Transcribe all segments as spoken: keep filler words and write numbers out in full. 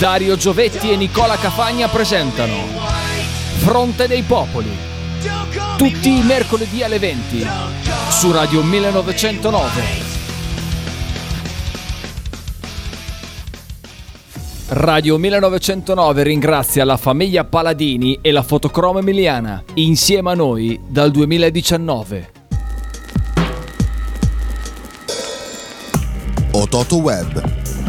Dario Giovetti e Nicola Cafagna presentano Fronte dei Popoli, tutti i mercoledì alle venti su Radio millenovecentonove. Radio millenovecentonove ringrazia la famiglia Paladini e la Fotocromo Emiliana, insieme a noi dal duemiladiciannove. Ototo Web,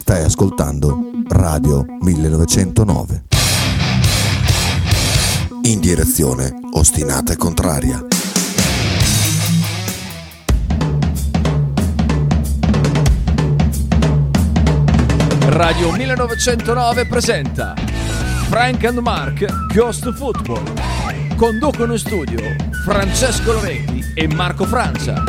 Stai ascoltando Radio millenovecentonove. In direzione ostinata e contraria. Radio millenovecentonove presenta Frank and Mark Ghost Football. Conducono in studio Francesco Loretti e Marco Francia.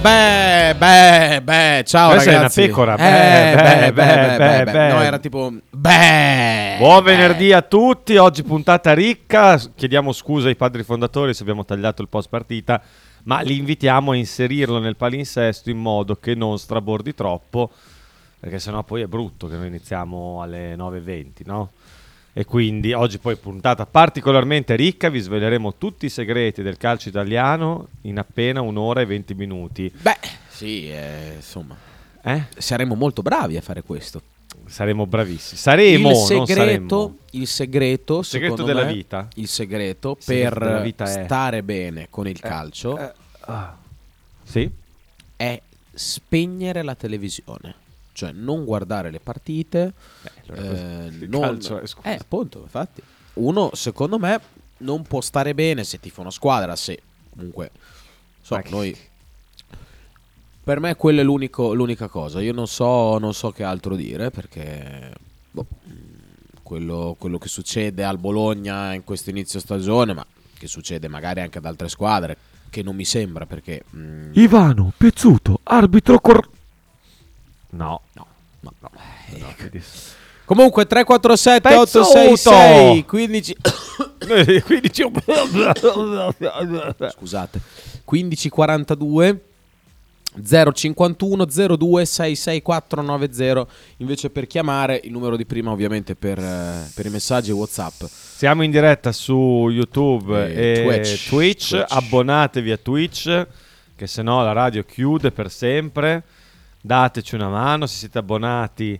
Beh, beh, beh, ciao questa ragazzi. Questa è una pecora. Eh, beh, beh, beh, beh, beh, beh, beh. No, era tipo beh. Buon beh. venerdì a tutti. Oggi puntata ricca. Chiediamo scusa ai padri fondatori se abbiamo tagliato il post partita, ma li invitiamo a inserirlo nel palinsesto in modo che non strabordi troppo, perché sennò poi è brutto che noi iniziamo alle nove e venti, no? E quindi oggi poi puntata particolarmente ricca, vi sveleremo tutti i segreti del calcio italiano in appena un'ora e venti minuti. Beh, sì, eh, insomma, eh? saremo molto bravi a fare questo. Saremo bravissimi. Saremo, il segreto, non il segreto, il segreto della me, vita. Il segreto per il segreto vita stare è... bene con il eh, calcio eh, ah. sì? è spegnere la televisione. Cioè non guardare le partite. Beh, allora, eh, non... calcio, scusa. Eh, appunto, infatti. Uno, secondo me, non può stare bene se tifa una squadra, se comunque so, ah, noi per me quella è l'unico, l'unica cosa. Io non so, non so che altro dire, perché boh, quello, quello che succede al Bologna in questo inizio stagione, ma che succede magari anche ad altre squadre, che non mi sembra, perché mh... Ivano Pezzuto, arbitro cor... No, no, no, no. Eh, no quindi... Comunque tre quattro sette otto sei sei uno cinque quindici... Scusate, quindici quarantadue zero cinquantuno zero due sei sei quattro nove zero. Invece per chiamare il numero di prima, ovviamente per, per i messaggi WhatsApp. Siamo in diretta su YouTube e, e Twitch. Twitch. Twitch. Abbonatevi a Twitch, che se no la radio chiude per sempre. Dateci una mano, se siete abbonati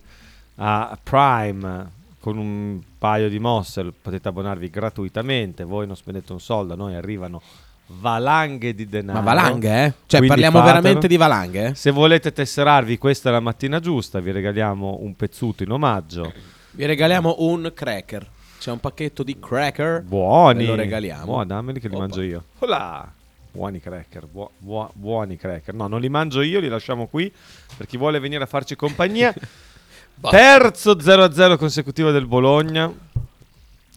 a Prime con un paio di mosse potete abbonarvi gratuitamente, voi non spendete un soldo, a noi arrivano valanghe di denaro. Ma valanghe, eh? Cioè quindi parliamo fatelo. Veramente di valanghe? Eh? Se volete tesserarvi, questa è la mattina giusta, vi regaliamo un pezzuto in omaggio. Vi regaliamo un cracker, c'è un pacchetto di cracker. Buoni. Ve lo regaliamo. Buona, dammeli che li Opa. mangio io. Olà. Buoni cracker, buo, buo, buoni cracker. No, non li mangio io, li lasciamo qui per chi vuole venire a farci compagnia. Terzo zero a zero consecutivo del Bologna.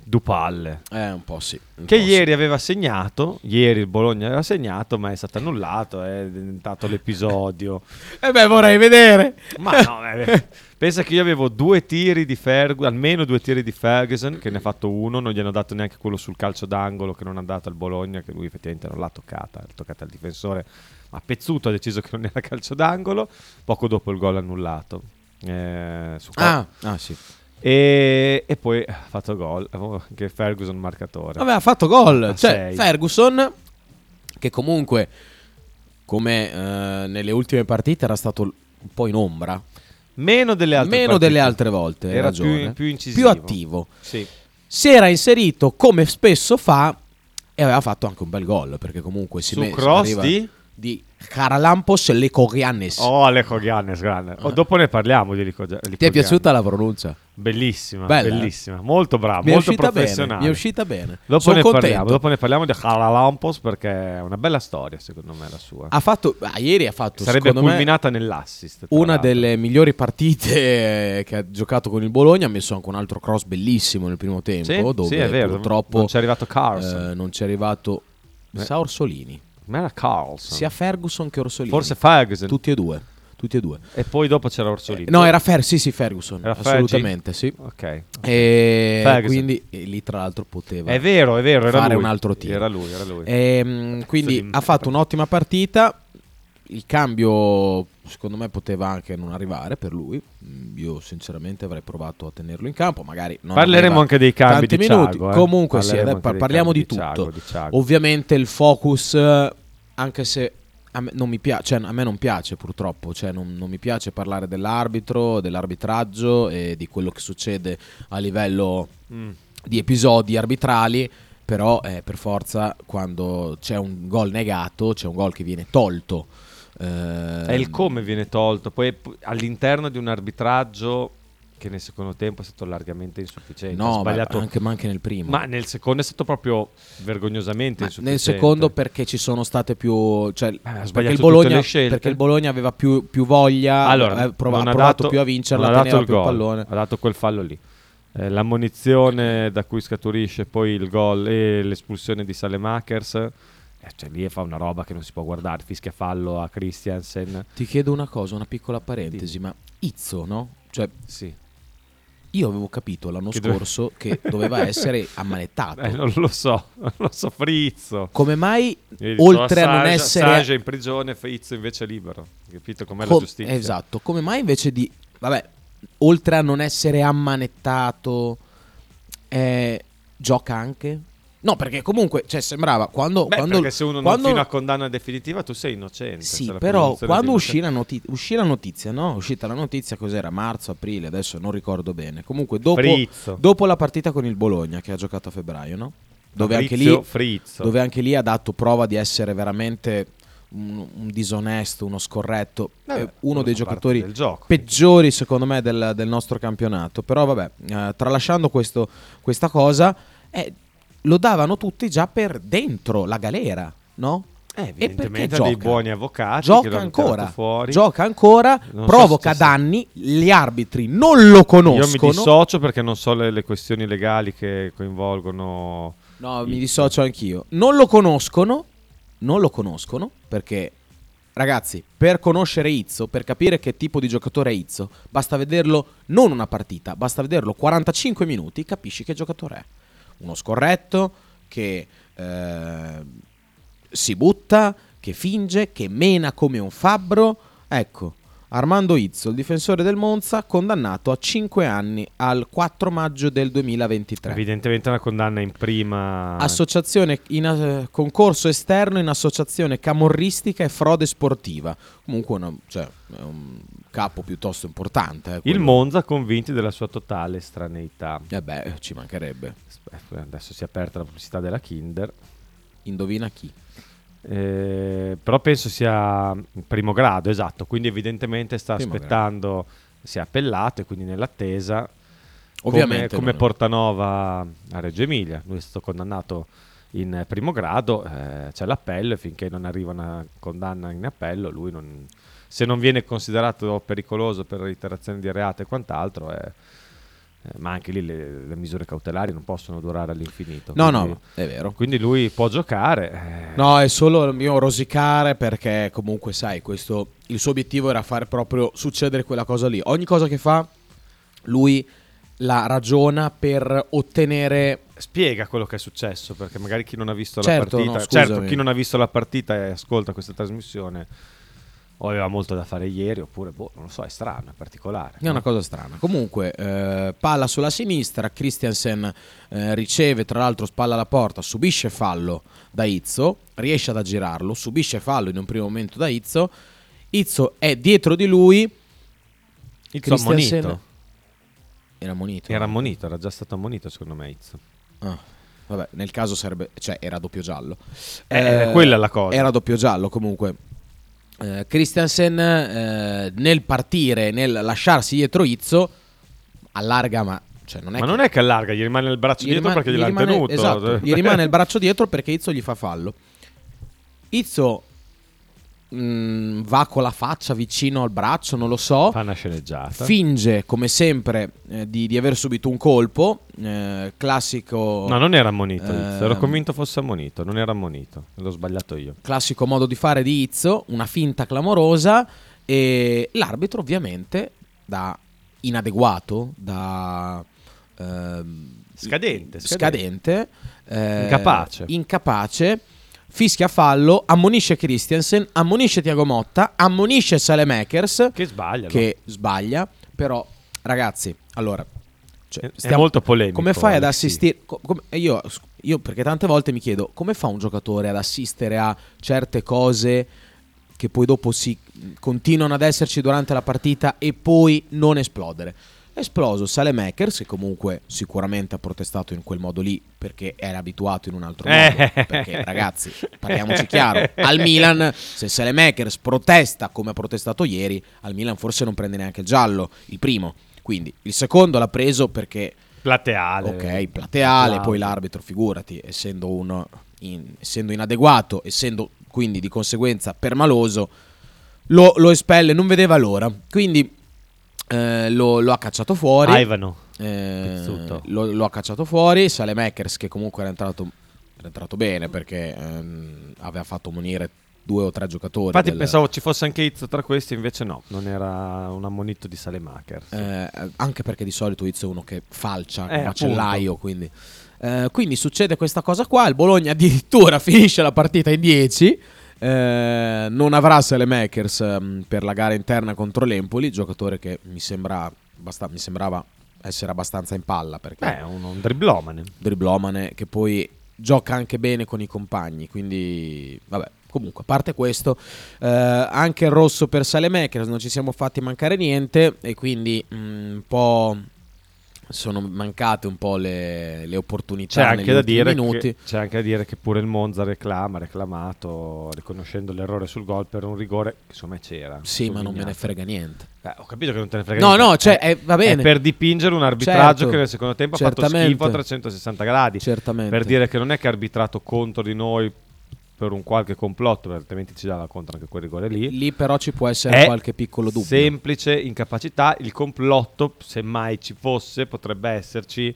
Dupalle. Eh, un po' sì. Un che po ieri sì. aveva segnato, ieri il Bologna aveva segnato, ma è stato annullato, è diventato l'episodio. E eh beh, vorrei vedere. Ma no, beh, pensa che io avevo due tiri di Ferguson, almeno due tiri di Ferguson, che ne ha fatto uno, non gli hanno dato neanche quello sul calcio d'angolo che non ha dato al Bologna, che lui effettivamente non l'ha toccata, l'ha toccata al difensore, ma Pezzuto ha deciso che non era calcio d'angolo, poco dopo il gol annullato. Eh, su ah, ah, sì. E, e poi ha fatto gol anche Ferguson, marcatore. Vabbè, ha fatto gol, cioè, Ferguson, che comunque, come eh, nelle ultime partite, era stato un po' in ombra, meno delle altre, meno delle altre volte, era ragione, più, più incisivo, più attivo, sì. Si era inserito come spesso fa e aveva fatto anche un bel gol, perché comunque si mette cross di di Charalampos Lykogiannis. Oh, Lykogiannis, grande. Oh, dopo ne parliamo di Lykogiannis. Ti è piaciuta la pronuncia? Bellissima, bella, bellissima. Molto bravo, mi molto professionale. Bene, mi è uscita bene. Dopo Sono ne contento. parliamo, dopo ne parliamo di Charalampos, perché è una bella storia, secondo me, la sua. Ha fatto ah, ieri ha fatto sarebbe culminata me, nell'assist. Una l'altro. delle migliori partite che ha giocato con il Bologna, ha messo anche un altro cross bellissimo nel primo tempo, sì, dove sì, è vero, purtroppo non c'è arrivato Carson. Eh, non c'è arrivato Sa Orsolini. Ma era Carlson. Sia Ferguson che Orsolini. Forse Ferguson. Tutti e due. Tutti e due. E poi dopo c'era Orsolini. Eh, no, era Fer- sì, sì, Ferguson. Era assolutamente, Fergie? Sì. Ok. E Ferguson. Quindi e lì tra l'altro poteva. È vero, è vero, era fare lui. un altro tiro. Era lui, era lui. E, quindi sì, ha fatto un'ottima partita. Il cambio secondo me poteva anche non arrivare per lui. Io sinceramente avrei provato a tenerlo in campo, magari non parleremo anche dei cambi di Thiago, eh? Comunque parleremo sì, par- parliamo di tutto. Di Thiago, di Thiago. Ovviamente il focus, anche se a me non mi piace, cioè a me non piace purtroppo, cioè non, non mi piace parlare dell'arbitro, dell'arbitraggio e di quello che succede a livello mm. di episodi arbitrali. Però eh, per forza quando c'è un gol negato, c'è un gol che viene tolto. È il come viene tolto, poi all'interno di un arbitraggio che nel secondo tempo è stato largamente insufficiente. No, sbagliato, ma anche, ma anche nel primo. Ma nel secondo è stato proprio vergognosamente ma insufficiente. Nel secondo perché ci sono state più, cioè, ah, perché, il Bologna, perché il Bologna aveva più, più voglia, allora, eh, prov- ha provato dato, più a vincerla, ha dato il più gol, pallone. Ha dato quel fallo lì. Eh, l'ammonizione da cui scaturisce poi il gol e l'espulsione di Saelemaekers. Eh, cioè lì fa una roba che non si può guardare, fischia fallo a Christensen. Ti chiedo una cosa, una piccola parentesi, sì. ma Izzo, no? Cioè, sì. Io avevo capito l'anno che scorso dove... che doveva essere ammanettato. Eh, non lo so, non lo so, Izzo. Come mai, dico, oltre a Sage, non essere... Sage in prigione, Izzo invece è libero. Capito com'è Com- la giustizia? Esatto, come mai invece di... Vabbè, oltre a non essere ammanettato, eh, gioca anche... No, perché comunque, cioè, sembrava quando... Beh, quando, perché se uno quando, non fino a condanna definitiva tu sei innocente. Sì, cioè però quando uscì la, noti- uscì la notizia, no? Uscita la notizia, cos'era? Marzo, aprile, adesso non ricordo bene. Comunque dopo, dopo la partita con il Bologna, che ha giocato a febbraio, no? Dove, Frizio, anche, lì, Frizzo. dove anche lì ha dato prova di essere veramente un, un disonesto, uno scorretto. Vabbè, uno dei giocatori gioco, peggiori, secondo me, del, del nostro campionato. Però vabbè, eh, tralasciando questo, questa cosa... Eh, lo davano tutti già per dentro la galera, no? Eh, evidentemente ha dei buoni avvocati. Gioca che ancora, fuori. gioca ancora, non provoca so danni, gli arbitri non lo conoscono. Io mi dissocio perché non so le, le questioni legali che coinvolgono... No, il... mi dissocio anch'io. Non lo conoscono, non lo conoscono, perché, ragazzi, per conoscere Izzo, per capire che tipo di giocatore è Izzo, basta vederlo non una partita, basta vederlo quarantacinque minuti, capisci che giocatore è. Uno scorretto che eh, si butta, che finge, che mena come un fabbro. Ecco, Armando Izzo, il difensore del Monza, condannato a cinque anni al quattro maggio del duemilaventitré. Evidentemente una condanna in prima. Associazione in eh, concorso esterno in associazione camorristica e frode sportiva. Comunque una, cioè, è un capo piuttosto importante. Eh, il Monza convinti della sua totale straneità. Eh beh, ci mancherebbe. Adesso si è aperta la pubblicità della Kinder. Indovina chi? Eh, però penso sia in primo grado, esatto. Quindi evidentemente sta primo aspettando grado. Si è appellato e quindi nell'attesa. Ovviamente come, come Portanova a Reggio Emilia. Lui è stato condannato in primo grado, eh, c'è l'appello, e finché non arriva una condanna in appello, lui non, se non viene considerato pericoloso per reiterazione di reato e quant'altro, eh, ma anche lì le, le misure cautelari non possono durare all'infinito. No, quindi, no, è vero. Quindi lui può giocare. No, è solo il mio rosicare, perché comunque sai, questo, il suo obiettivo era far proprio succedere quella cosa lì. Ogni cosa che fa, lui la ragiona per ottenere... Spiega quello che è successo, perché magari chi non ha visto certo, la partita... No, certo, chi non ha visto la partita e ascolta questa trasmissione... O aveva molto da fare ieri, oppure, boh, non lo so, è strano, è particolare. È una cosa strana. Comunque, eh, palla sulla sinistra, Christensen eh, riceve, tra l'altro spalla alla porta, subisce fallo da Izzo, riesce ad aggirarlo, subisce fallo in un primo momento da Izzo, Izzo è dietro di lui, Izzo ammonito. Era ammonito. Era ammonito, era già stato ammonito secondo me Izzo. Ah. Vabbè, nel caso sarebbe, cioè era doppio giallo. Eh, eh, quella è la cosa. Era doppio giallo comunque. Uh, Christensen uh, nel partire, nel lasciarsi dietro Izzo, allarga, ma cioè non è ma che... non è che allarga, gli rimane il braccio gli dietro, rimane, perché gli, gli rimane, l'ha tenuto. Esatto, gli rimane il braccio dietro perché Izzo gli fa fallo. Izzo mh, va con la faccia vicino al braccio, non lo so, fa una sceneggiata, finge come sempre eh, di, di aver subito un colpo, eh, classico. No, non era ammonito, eh, ero convinto fosse ammonito, non era ammonito, l'ho sbagliato io. Classico modo di fare di Izzo, una finta clamorosa, e l'arbitro ovviamente da inadeguato, da eh, scadente, scadente, scadente eh, incapace, incapace fischia fallo, ammonisce Christensen, ammonisce Thiago Motta, ammonisce Saelemaekers, che sbaglia, che no? sbaglia, però ragazzi, allora, cioè, è stiamo, molto polemico. Come fai ad assistir- sì. com- io, io perché tante volte mi chiedo come fa un giocatore ad assistere a certe cose che poi dopo si continuano ad esserci durante la partita e poi non esplodere. Esploso Saelemaekers, che comunque sicuramente ha protestato in quel modo lì perché era abituato in un altro modo, perché ragazzi, parliamoci chiaro, al Milan se Saelemaekers protesta come ha protestato ieri, al Milan forse non prende neanche il giallo, il primo, quindi il secondo l'ha preso perché plateale, ok, plateale, plateale. Poi l'arbitro, figurati, essendo uno in, essendo inadeguato, essendo quindi di conseguenza permaloso, lo, lo espelle, non vedeva l'ora, quindi Eh, lo, lo ha cacciato fuori Ivano eh, lo, lo ha cacciato fuori Saelemaekers, che comunque era entrato, era entrato bene perché ehm, aveva fatto munire due o tre giocatori. Infatti del... pensavo ci fosse anche Izzo tra questi, invece no, non era un ammonito di Saelemaekers, eh, anche perché di solito Izzo è uno che falcia, eh, macellaio, quindi. Eh, quindi succede questa cosa qua, il Bologna addirittura finisce la partita in dieci. Eh, non avrà Saelemaekers mh, per la gara interna contro l'Empoli, giocatore che mi sembra basta, mi sembrava essere abbastanza in palla perché Beh, è un, un driblomane driblomane che poi gioca anche bene con i compagni, quindi vabbè, comunque a parte questo, eh, anche il rosso per Saelemaekers, non ci siamo fatti mancare niente, e quindi mh, un po' sono mancate un po' le, le opportunità. C'è anche da dire minuti. Che, c'è anche da dire che pure il Monza reclama, reclamato, riconoscendo l'errore sul gol per un rigore che secondo me c'era. Sì, ma Vignato. Non me ne frega niente. Beh, ho capito che non te ne frega no, niente. No, no, cioè, è, va bene. È per dipingere un arbitraggio certo, che nel secondo tempo certamente. Ha fatto schifo a trecentosessanta gradi. Certamente. Per dire che non è che ha arbitrato contro di noi per un qualche complotto, altrimenti ci dava contro anche quel rigore lì. Lì però ci può essere è qualche piccolo dubbio. Semplice incapacità, il complotto, se mai ci fosse, potrebbe esserci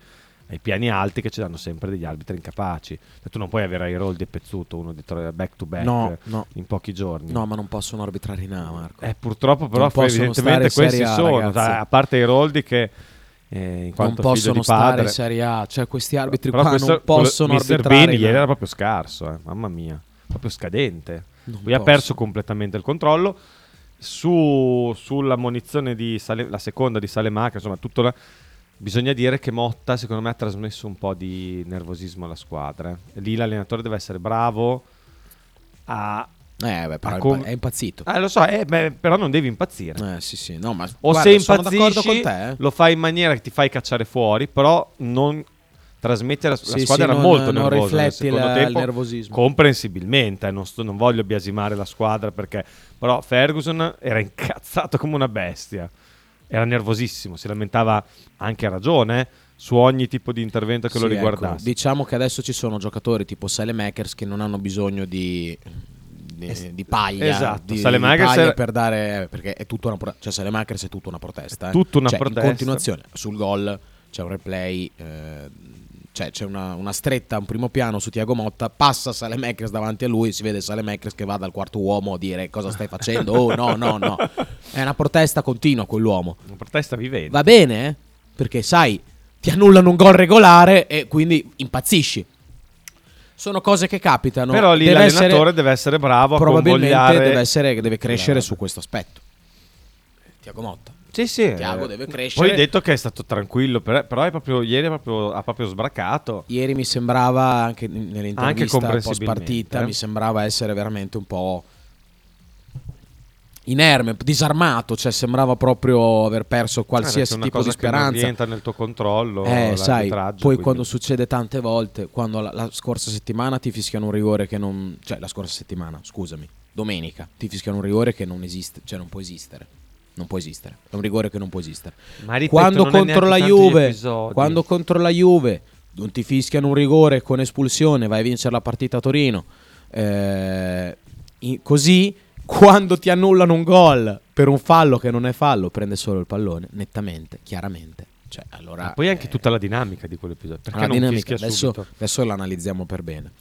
ai piani alti, che ci danno sempre degli arbitri incapaci. Cioè, tu non puoi avere Airoldi e Pezzuto uno dietro back to back no, no. in pochi giorni. No, ma non possono arbitrare in A, Marco. Eh, purtroppo però poi, evidentemente questi a, sono, tra, a parte Airoldi che... Eh, in non possono stare in Serie A, cioè questi arbitri però qua questo, non possono mister arbitrare. Bini ieri era proprio scarso, eh, mamma mia, proprio scadente. Non Lui posso. ha perso completamente il controllo su sull'ammonizione di Sale, la seconda di Saelemaekers, insomma, tutto la, bisogna dire che Motta secondo me ha trasmesso un po' di nervosismo alla squadra. Lì l'allenatore deve essere bravo a Eh, beh, però com- è impazzito. Eh, lo so, eh, beh, però non devi impazzire. Eh, sì, sì, no, ma o guarda, se impazzisci, te, eh. lo fai in maniera che ti fai cacciare fuori, però non trasmette la, sì, la squadra sì, era non, molto non nervosa nel secondo la, tempo, il nervosismo. Comprensibilmente, eh, non, sto, non voglio biasimare la squadra perché però Ferguson era incazzato come una bestia. Era nervosissimo, si lamentava anche a ragione su ogni tipo di intervento che sì, lo riguardasse. Ecco, diciamo che adesso ci sono giocatori tipo Saelemaekers che non hanno bisogno di di, es- di paglia, esatto. di, di paglia è... per dare eh, perché è tutta una pro- cioè Saelemaekers è tutta una protesta, eh. tutta una cioè, protesta. In continuazione sul gol c'è un replay, eh, cioè c'è una, una stretta, un primo piano su Thiago Motta, passa Saelemaekers davanti a lui, si vede Saelemaekers che va dal quarto uomo a dire cosa stai facendo, oh no no no, è una protesta continua quell'uomo, una protesta vivente, va bene, eh? Perché sai, ti annullano un gol regolare e quindi impazzisci. Sono cose che capitano. Però lì deve l'allenatore essere, deve essere bravo a probabilmente convogliare... deve, essere, deve crescere su questo aspetto. Thiago Motta. Sì, sì. Thiago eh, deve crescere. Poi hai detto che è stato tranquillo, però è proprio, ieri è proprio, ha proprio sbraccato. Ieri mi sembrava, anche nell'intervista anche post partita, mi sembrava essere veramente un po' inerme, disarmato, cioè sembrava proprio aver perso qualsiasi eh, tipo di speranza. Una cosa che non rientra nel tuo controllo, eh, sai, poi quindi. Quando succede tante volte, quando la, la scorsa settimana ti fischiano un rigore che non, cioè la scorsa settimana, scusami, domenica ti fischiano un rigore che non esiste, cioè non può esistere, non può esistere, è un rigore che non può esistere. Ma ripeto, quando non contro la Juve, quando contro la Juve non ti fischiano un rigore con espulsione, vai a vincere la partita a Torino, eh, in, così. Quando ti annullano un gol per un fallo che non è fallo, prende solo il pallone, nettamente, chiaramente. Cioè, allora, ma poi anche eh... tutta la dinamica di quell'episodio. Perché la non dinamica, adesso, adesso la analizziamo per bene.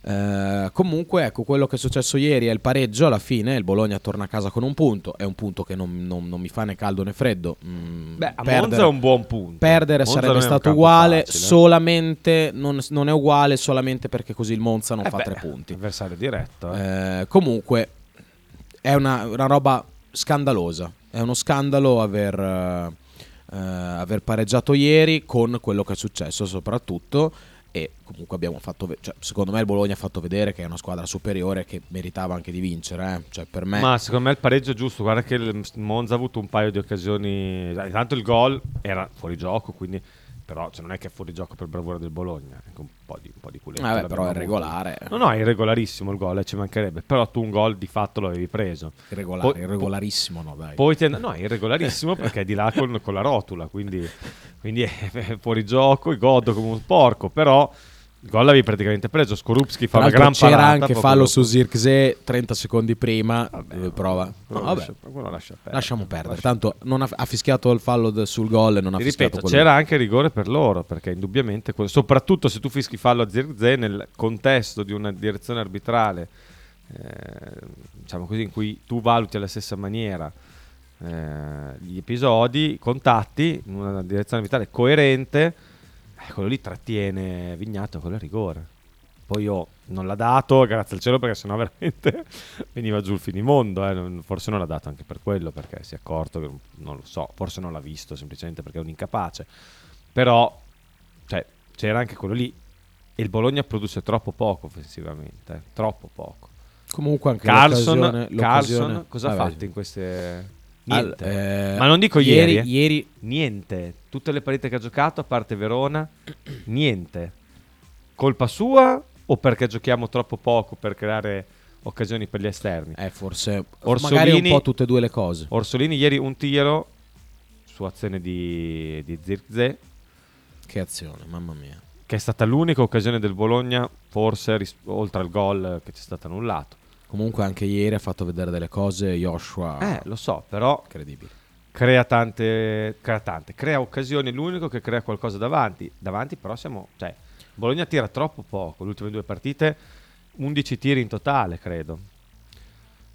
Uh, comunque, ecco, quello che è successo ieri è il pareggio. Alla fine il Bologna torna a casa con un punto. È un punto che non, non, non mi fa né caldo né freddo. Mm, Beh, a perdere, Monza è un buon punto. Perdere Monza sarebbe stato uguale facile. Solamente non, non è uguale solamente perché così il Monza non eh fa beh, tre punti. Avversario diretto. Eh. Uh, comunque è una, una roba scandalosa, è uno scandalo aver, uh, aver pareggiato ieri con quello che è successo soprattutto, e comunque abbiamo fatto, ve- cioè, secondo me il Bologna ha fatto vedere che è una squadra superiore che meritava anche di vincere, eh? Cioè, per me... Ma secondo me il pareggio è giusto, guarda che il Monza ha avuto un paio di occasioni, intanto il gol era fuori gioco, quindi... Però cioè, non è che è fuori gioco per bravura del Bologna, un po' di, un po' di culetto. Ah beh, però è regolare. No, no, è irregolarissimo il gol, eh, ci mancherebbe. Però tu un gol di fatto lo avevi preso. Irregolare, poi, irregolarissimo, no dai. Poi te, no, è irregolarissimo perché è di là con, con la rotula, quindi, quindi è, è fuori gioco e godo come un porco. Però il gol l'avevi praticamente preso, Skorupski fa una gran parata. C'era anche fallo dopo. Su Zirkzee trenta secondi prima, vabbè, eh, prova. No, vabbè. Lascia, lascia perdere, lasciamo perdere, lascia. Tanto non ha, ha fischiato il fallo de, sul gol e non ha ripeto, fischiato quello. C'era anche rigore per loro, perché indubbiamente, soprattutto se tu fischi fallo a Zirkzee nel contesto di una direzione arbitrale, eh, diciamo così, in cui tu valuti alla stessa maniera eh, gli episodi, i contatti, in una direzione arbitrale coerente, quello lì trattiene Vignato con il rigore. Poi io non l'ha dato, grazie al cielo, perché sennò veramente veniva giù il finimondo, eh. Forse non l'ha dato anche per quello, perché si è accorto che non lo so, forse non l'ha visto semplicemente perché è un incapace. Però cioè, c'era anche quello lì e il Bologna produce troppo poco offensivamente, eh. Troppo poco. Comunque anche Carson, l'occasione, l'occasione Carson cosa ah, ha fatto vedi. In queste niente. Al, eh, ma non dico ieri, ieri, eh. ieri niente. Tutte le partite che ha giocato, a parte Verona, niente. Colpa sua o perché giochiamo troppo poco per creare occasioni per gli esterni? Eh, forse Orsolini, magari un po' tutte e due le cose. Orsolini ieri un tiro su azione di, di Zirkzee. Che azione, mamma mia. Che è stata l'unica occasione del Bologna, forse ris- oltre al gol che ci è stato annullato. Comunque anche ieri ha fatto vedere delle cose Joshua. Eh, lo so, però incredibile. Crea tante, crea tante, crea occasioni, l'unico che crea qualcosa davanti. Davanti però siamo, cioè Bologna tira troppo poco, le ultime due partite undici tiri in totale, credo.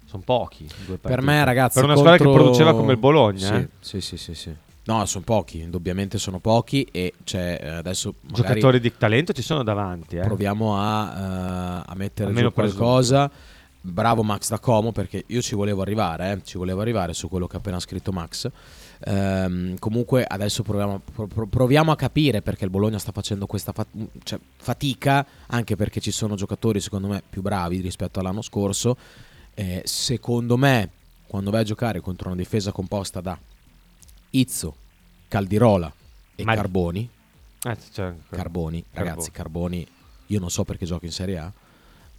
Sono pochi due partite. Per me, ragazzi, per una contro... squadra che produceva come il Bologna, sì, eh. sì, sì, sì, sì. No, sono pochi, indubbiamente sono pochi e c'è adesso giocatori di talento ci sono davanti, eh. Proviamo a uh, a mettere almeno giù qualcosa. Presunto. Bravo Max da Como, perché io ci volevo arrivare, eh, ci volevo arrivare su quello che ha appena scritto Max. Ehm, comunque adesso proviamo, pro, proviamo a capire perché il Bologna sta facendo questa fat- cioè, fatica, anche perché ci sono giocatori secondo me più bravi rispetto all'anno scorso. Eh, secondo me quando vai a giocare contro una difesa composta da Izzo, Caldirola e Ma... Carboni, eh, c'è... Carboni, ragazzi, Carboni, io non so perché giochi in Serie A.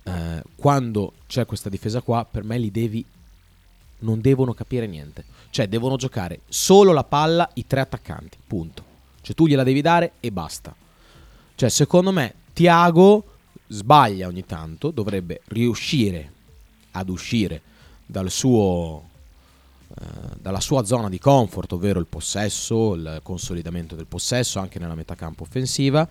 Uh, quando c'è questa difesa qua, per me li devi, non devono capire niente, cioè devono giocare solo la palla i tre attaccanti, punto. Cioè tu gliela devi dare e basta. Cioè secondo me Thiago sbaglia ogni tanto, dovrebbe riuscire ad uscire dal suo, eh, dalla sua zona di comfort, ovvero il possesso, il consolidamento del possesso anche nella metà campo offensiva,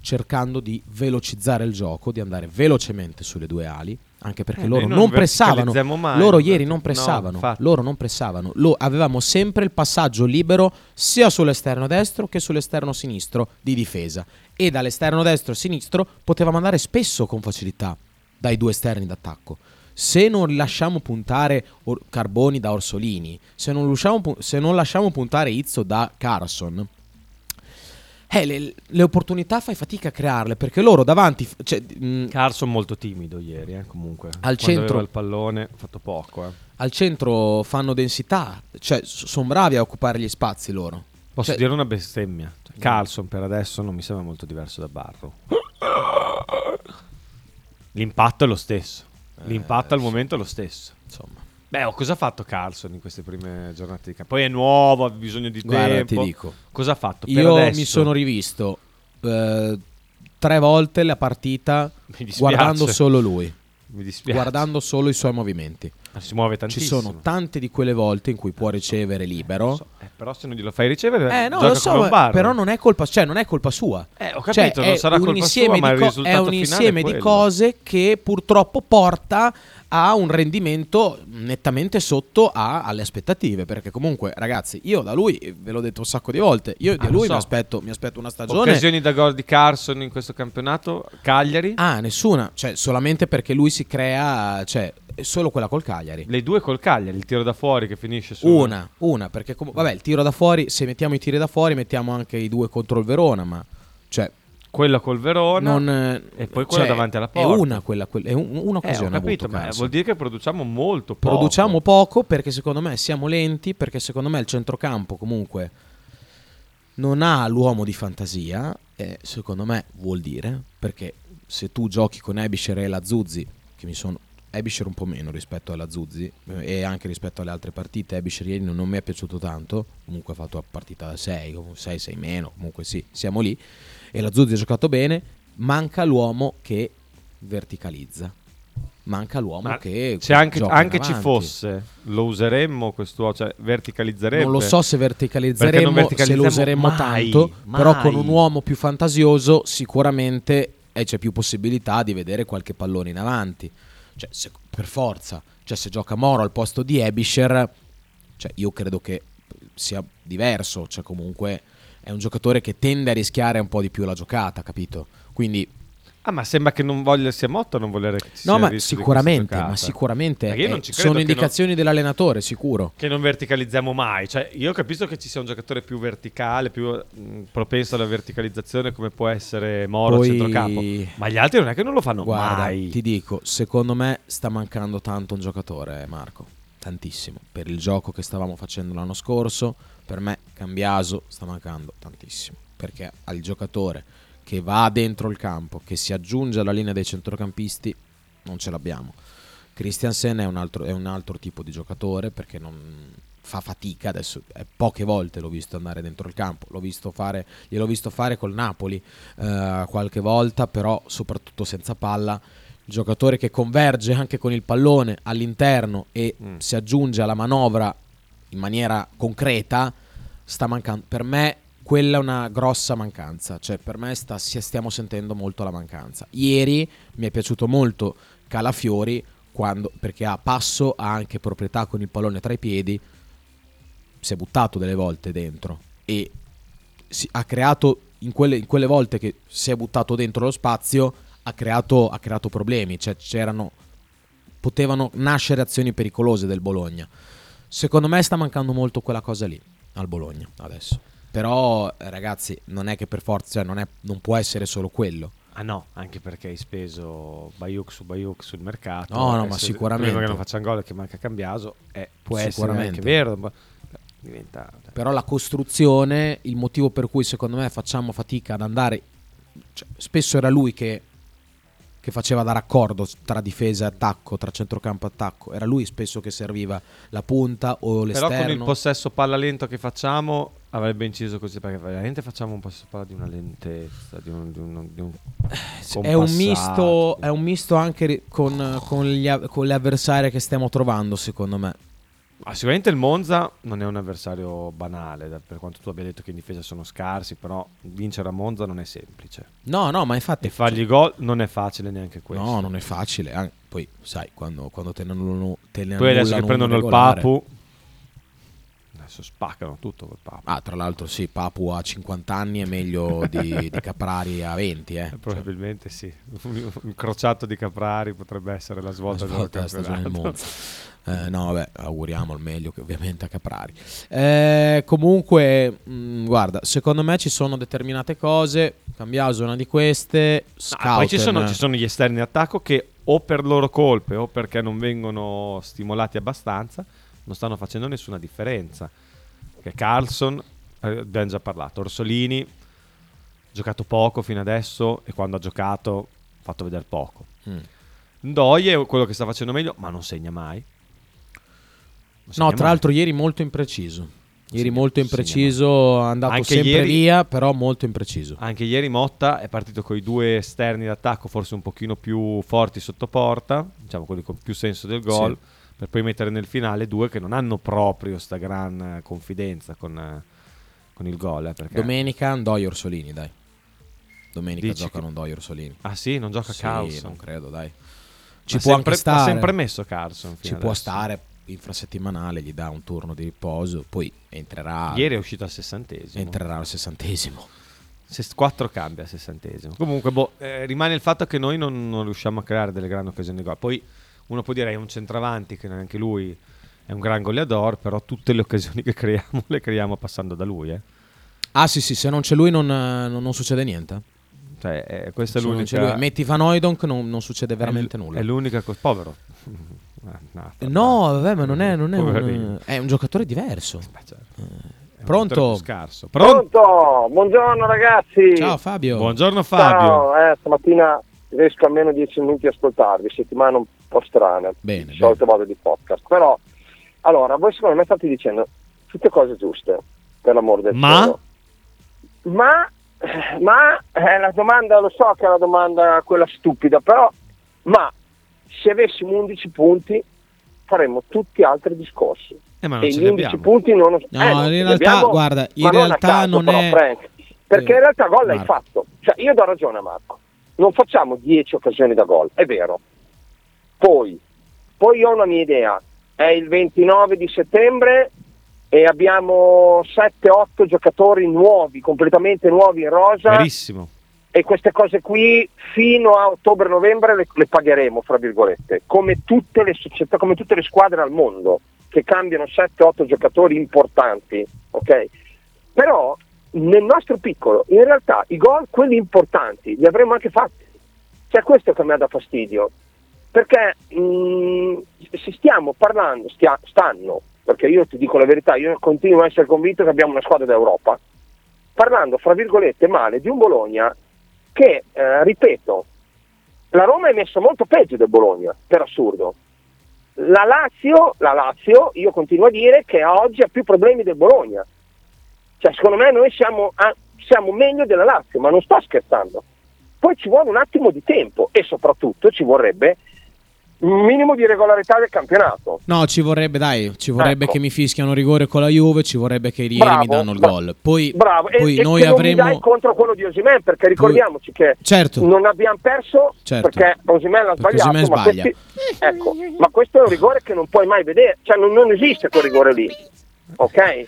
cercando di velocizzare il gioco, di andare velocemente sulle due ali, anche perché eh, loro non, non pressavano, mai, loro ieri non pressavano, no, loro non pressavano, Lo, avevamo sempre il passaggio libero sia sull'esterno destro che sull'esterno sinistro di difesa, e dall'esterno destro e sinistro potevamo andare spesso con facilità dai due esterni d'attacco. Se non lasciamo puntare or- Carboni da Orsolini, se non, pu- se non lasciamo puntare Izzo da Carson, Eh, le, le opportunità fai fatica a crearle, perché loro davanti, cioè, mh, Carson molto timido ieri, eh, comunque al centro, il pallone ha fatto poco, eh. Al centro fanno densità, cioè sono bravi a occupare gli spazi loro. Posso cioè, dire una bestemmia, cioè, Carson per adesso non mi sembra molto diverso da Barro. L'impatto è lo stesso, l'impatto eh, al momento è lo stesso, insomma. Beh, oh, cosa ha fatto Carlson in queste prime giornate di campo? Poi è nuovo, ha bisogno di Guarda, tempo. Ti dico, cosa ha fatto? Per io adesso... mi sono rivisto eh, tre volte la partita guardando solo lui, mi dispiace, guardando solo i suoi movimenti. Ma si muove tantissimo. Ci sono tante di quelle volte in cui può ricevere libero. Eh, so. eh, però se non glielo fai ricevere, eh, no, lo so, però non è colpa, cioè non è colpa sua. Eh, ho capito, cioè, non sarà colpa sua, co- ma il risultato finale è un insieme di cose che purtroppo porta ha un rendimento nettamente sotto a, alle aspettative, perché comunque ragazzi io da lui ve l'ho detto un sacco di volte, io da ah, lui so. mi, aspetto, mi aspetto una stagione. Occasioni da gol di Carson in questo campionato Cagliari? Ah, nessuna, cioè solamente perché lui si crea, cioè solo quella col Cagliari, le due col Cagliari, il tiro da fuori che finisce su una, una perché com- vabbè il tiro da fuori, se mettiamo i tiri da fuori mettiamo anche i due contro il Verona, ma cioè quella col Verona non, e poi quella cioè, davanti alla porta. È una quella, quella è un, un'occasione. Eh, ho capito, ma vuol dire che produciamo molto poco. Produciamo poco perché secondo me siamo lenti, perché secondo me il centrocampo comunque non ha l'uomo di fantasia, e secondo me vuol dire, perché se tu giochi con Aebischer e El Azzouzi, che mi sono Aebischer un po' meno rispetto alla Zuzzi e anche rispetto alle altre partite, Aebischer ieri non mi è piaciuto tanto, comunque ha fatto una partita da sei sei meno, comunque sì, siamo lì, e la Zuzzi ha giocato bene, manca l'uomo che verticalizza, manca l'uomo ma che se anche, anche ci fosse lo useremmo questo, cioè verticalizzerebbe, non lo so se verticalizzeremmo, se lo useremmo mai, tanto mai. Però con un uomo più fantasioso sicuramente eh, c'è più possibilità di vedere qualche pallone in avanti. Cioè, se, per forza, cioè, se gioca Moro al posto di Aebischer, cioè, io credo che sia diverso. Cioè, comunque è un giocatore che tende a rischiare un po' di più la giocata, capito? Quindi. Ah, ma sembra che non voglia sia Motta, non volere che ci no, sia ma sicuramente, ma sicuramente eh, sono indicazioni non, dell'allenatore, sicuro. Che non verticalizziamo mai. Cioè, io capisco che ci sia un giocatore più verticale, più mh, propenso alla verticalizzazione, come può essere Moro Poi... centrocampo. Ma gli altri non è che non lo fanno Guarda, mai. Ti dico, secondo me sta mancando tanto un giocatore, Marco. Tantissimo. Per il gioco che stavamo facendo l'anno scorso, per me Cambiaso sta mancando tantissimo. Perché al giocatore che va dentro il campo, che si aggiunge alla linea dei centrocampisti, non ce l'abbiamo. Christensen è un altro, è un altro tipo di giocatore, perché non fa fatica, adesso è poche volte l'ho visto andare dentro il campo, l'ho visto fare, gliel'ho visto fare col Napoli eh, qualche volta, però soprattutto senza palla, giocatore che converge anche con il pallone all'interno e mm. si aggiunge alla manovra in maniera concreta, sta mancando, per me quella è una grossa mancanza, cioè per me sta, stiamo sentendo molto la mancanza. Ieri mi è piaciuto molto Calafiori quando, perché ha passo, ha anche proprietà con il pallone tra i piedi, si è buttato delle volte dentro e si, ha creato, in quelle, in quelle volte che si è buttato dentro lo spazio, ha creato, ha creato problemi, cioè c'erano, potevano nascere azioni pericolose del Bologna. Secondo me sta mancando molto quella cosa lì al Bologna adesso. Però ragazzi non è che per forza non, è, non può essere solo quello. Ah no, anche perché hai speso Baiuk su Baiuk sul mercato. No, no, ma sicuramente prima che non facciano gol e che manca Cambiaso eh, può essere anche vero, ma diventa... Però la costruzione, il motivo per cui secondo me facciamo fatica ad andare, cioè, spesso era lui che, che faceva da raccordo tra difesa e attacco, tra centrocampo e attacco, era lui spesso che serviva la punta o l'esterno. Però con il possesso palla lento che facciamo avrebbe inciso così, perché veramente facciamo un passo di una lentezza, di un, di un, di un è un misto, è un misto anche con, con, gli, con le avversarie che stiamo trovando, secondo me. Ah, sicuramente il Monza non è un avversario banale, da, per quanto tu abbia detto che in difesa sono scarsi, però vincere a Monza non è semplice. No, no, ma infatti... E fargli gol non è facile neanche questo. No, non è facile. Anche, poi, sai, quando, quando te ne annullano... Poi adesso che prendono regolare. Il Papu... Adesso spaccano tutto col Papu. Ah, tra l'altro sì, Papu a cinquanta anni è meglio di, di Caprari a venti, eh. Probabilmente cioè. Sì. Un, un crociato di Caprari potrebbe essere la svolta, la svolta della stagione del Monza. Eh, no, vabbè, auguriamo il meglio che ovviamente a Caprari. Eh, comunque, mh, guarda, secondo me ci sono determinate cose. Cambiaso una di queste. Scouten... No, poi ci sono, ci sono gli esterni d'attacco che o per loro colpe o perché non vengono stimolati abbastanza non stanno facendo nessuna differenza. Che Carson, abbiamo già parlato, Orsolini ha giocato poco fino adesso e quando ha giocato ha fatto vedere poco. Mm. Ndoye è quello che sta facendo meglio, ma non segna mai. No, tra l'altro ieri molto impreciso. Ieri segna, molto impreciso, è andato anche sempre ieri, via, però molto impreciso. Anche ieri Motta è partito con i due esterni d'attacco forse un pochino più forti sotto porta, diciamo quelli con più senso del gol, sì. Per poi mettere nel finale due che non hanno proprio sta gran confidenza con, con il gol, eh, perché... Domenica Ndoye Orsolini, dai. Domenica Dici giocano che... Ndoye Orsolini. Ah sì? Non gioca sì, Carson? Non credo, dai. Ci Ma può sempre, anche stare. Ha sempre messo Carson. Ci adesso. Può stare. Infrasettimanale, gli dà un turno di riposo, poi entrerà. Ieri è uscito al sessantesimo. Entrerà al sessantesimo. Quattro cambi al sessantesimo. Comunque, boh, eh, rimane il fatto che noi non, non riusciamo a creare delle grandi occasioni di gol. Poi uno può dire è un centravanti, che anche lui è un gran goleador, però tutte le occasioni che creiamo le creiamo passando da lui. Eh. Ah sì sì, se non c'è lui non, non, non succede niente. Cioè, eh, questa è l'unica. Lui. Metti Van Hooijdonk, non, non succede veramente è l- nulla. È l'unica cosa. Povero. No, no, vabbè, ma non è, non è, un, è un giocatore diverso. È pronto? Scarso. Pronto? Pronto? Buongiorno ragazzi. Ciao Fabio. Buongiorno Fabio. Ciao, eh, stamattina riesco almeno dieci minuti a ascoltarvi. Settimana un po' strana. Bene. Di solito vado di podcast. Però, allora, voi secondo me state dicendo tutte cose giuste, per l'amor del ma? Cielo. Ma? Ma? Eh, la domanda, lo so che è la domanda quella stupida, però, ma? Se avessimo undici punti faremmo tutti altri discorsi. Eh, ma non e gli undici punti non no, eh, non in realtà abbiamo, guarda, in realtà non, caso, non però, è Frank, perché eh, in realtà gol l'hai fatto. Cioè io do ragione a Marco. Non facciamo dieci occasioni da gol, è vero. Poi poi ho una mia idea. È il ventinove di settembre e abbiamo sette otto giocatori nuovi, completamente nuovi in rosa. Verissimo. E queste cose qui fino a ottobre-novembre le, le pagheremo, fra virgolette, come tutte le società, come tutte le squadre al mondo che cambiano sette otto giocatori importanti, ok? Però nel nostro piccolo, in realtà i gol, quelli importanti, li avremmo anche fatti. Cioè questo che a me dà fastidio, perché mh, se stiamo parlando, stia, stanno, perché io ti dico la verità, io continuo a essere convinto che abbiamo una squadra d'Europa, parlando, fra virgolette, male di un Bologna che, eh, ripeto, la Roma è messa molto peggio del Bologna, per assurdo. La Lazio, la Lazio, io continuo a dire che oggi ha più problemi del Bologna. Cioè, secondo me noi siamo, a, siamo meglio della Lazio, ma non sto scherzando. Poi ci vuole un attimo di tempo e soprattutto ci vorrebbe un minimo di regolarità del campionato. No, ci vorrebbe, dai, ci vorrebbe ecco. Che mi fischiano rigore con la Juve, ci vorrebbe che ieri bravo, mi danno il gol. Poi, bravo. poi e, noi e avremo non mi dai contro quello di Osimhen, perché ricordiamoci che certo. non abbiamo perso certo. perché Osimhen l'ha perché sbagliato, Osimhen ma sbaglia. Questi... ecco, ma questo è un rigore che non puoi mai vedere, cioè non, non esiste quel rigore lì. Ok?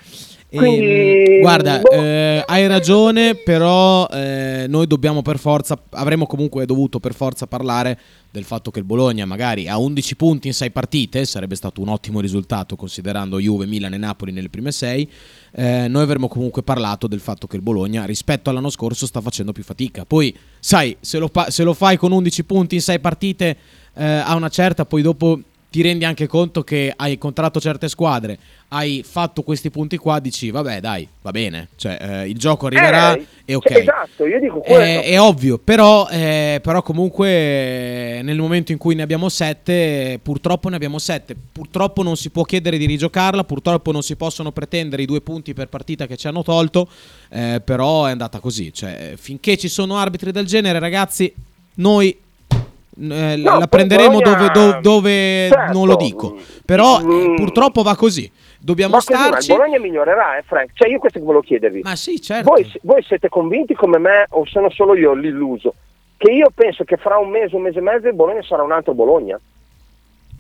Quindi... Guarda, boh. eh, hai ragione, però eh, noi dobbiamo per forza, avremmo comunque dovuto per forza parlare del fatto che il Bologna magari a undici punti in sei partite sarebbe stato un ottimo risultato considerando Juve, Milan e Napoli nelle prime sei. Eh, noi avremmo comunque parlato del fatto che il Bologna rispetto all'anno scorso sta facendo più fatica. Poi sai, se lo, pa- se lo fai con undici punti in sei partite eh, a una certa, poi dopo ti rendi anche conto che hai incontrato certe squadre, hai fatto questi punti qua, dici vabbè dai, va bene, cioè eh, il gioco arriverà eh, e ok, cioè, esatto, io dico quello. È, è ovvio, però, eh, però comunque nel momento in cui ne abbiamo sette, purtroppo ne abbiamo sette, purtroppo non si può chiedere di rigiocarla, purtroppo non si possono pretendere i due punti per partita che ci hanno tolto, eh, però è andata così, cioè finché ci sono arbitri del genere, ragazzi, noi Eh, no, la prenderemo dove, dove, dove certo. non lo dico, però mm. eh, purtroppo va così, dobbiamo ma starci. Ma il Bologna migliorerà, eh, Frank? Cioè, io questo volevo chiedervi. Ma sì, certo. Voi, voi siete convinti come me, o sono solo io l'illuso, che io penso che fra un mese, un mese e mezzo il Bologna sarà un altro Bologna?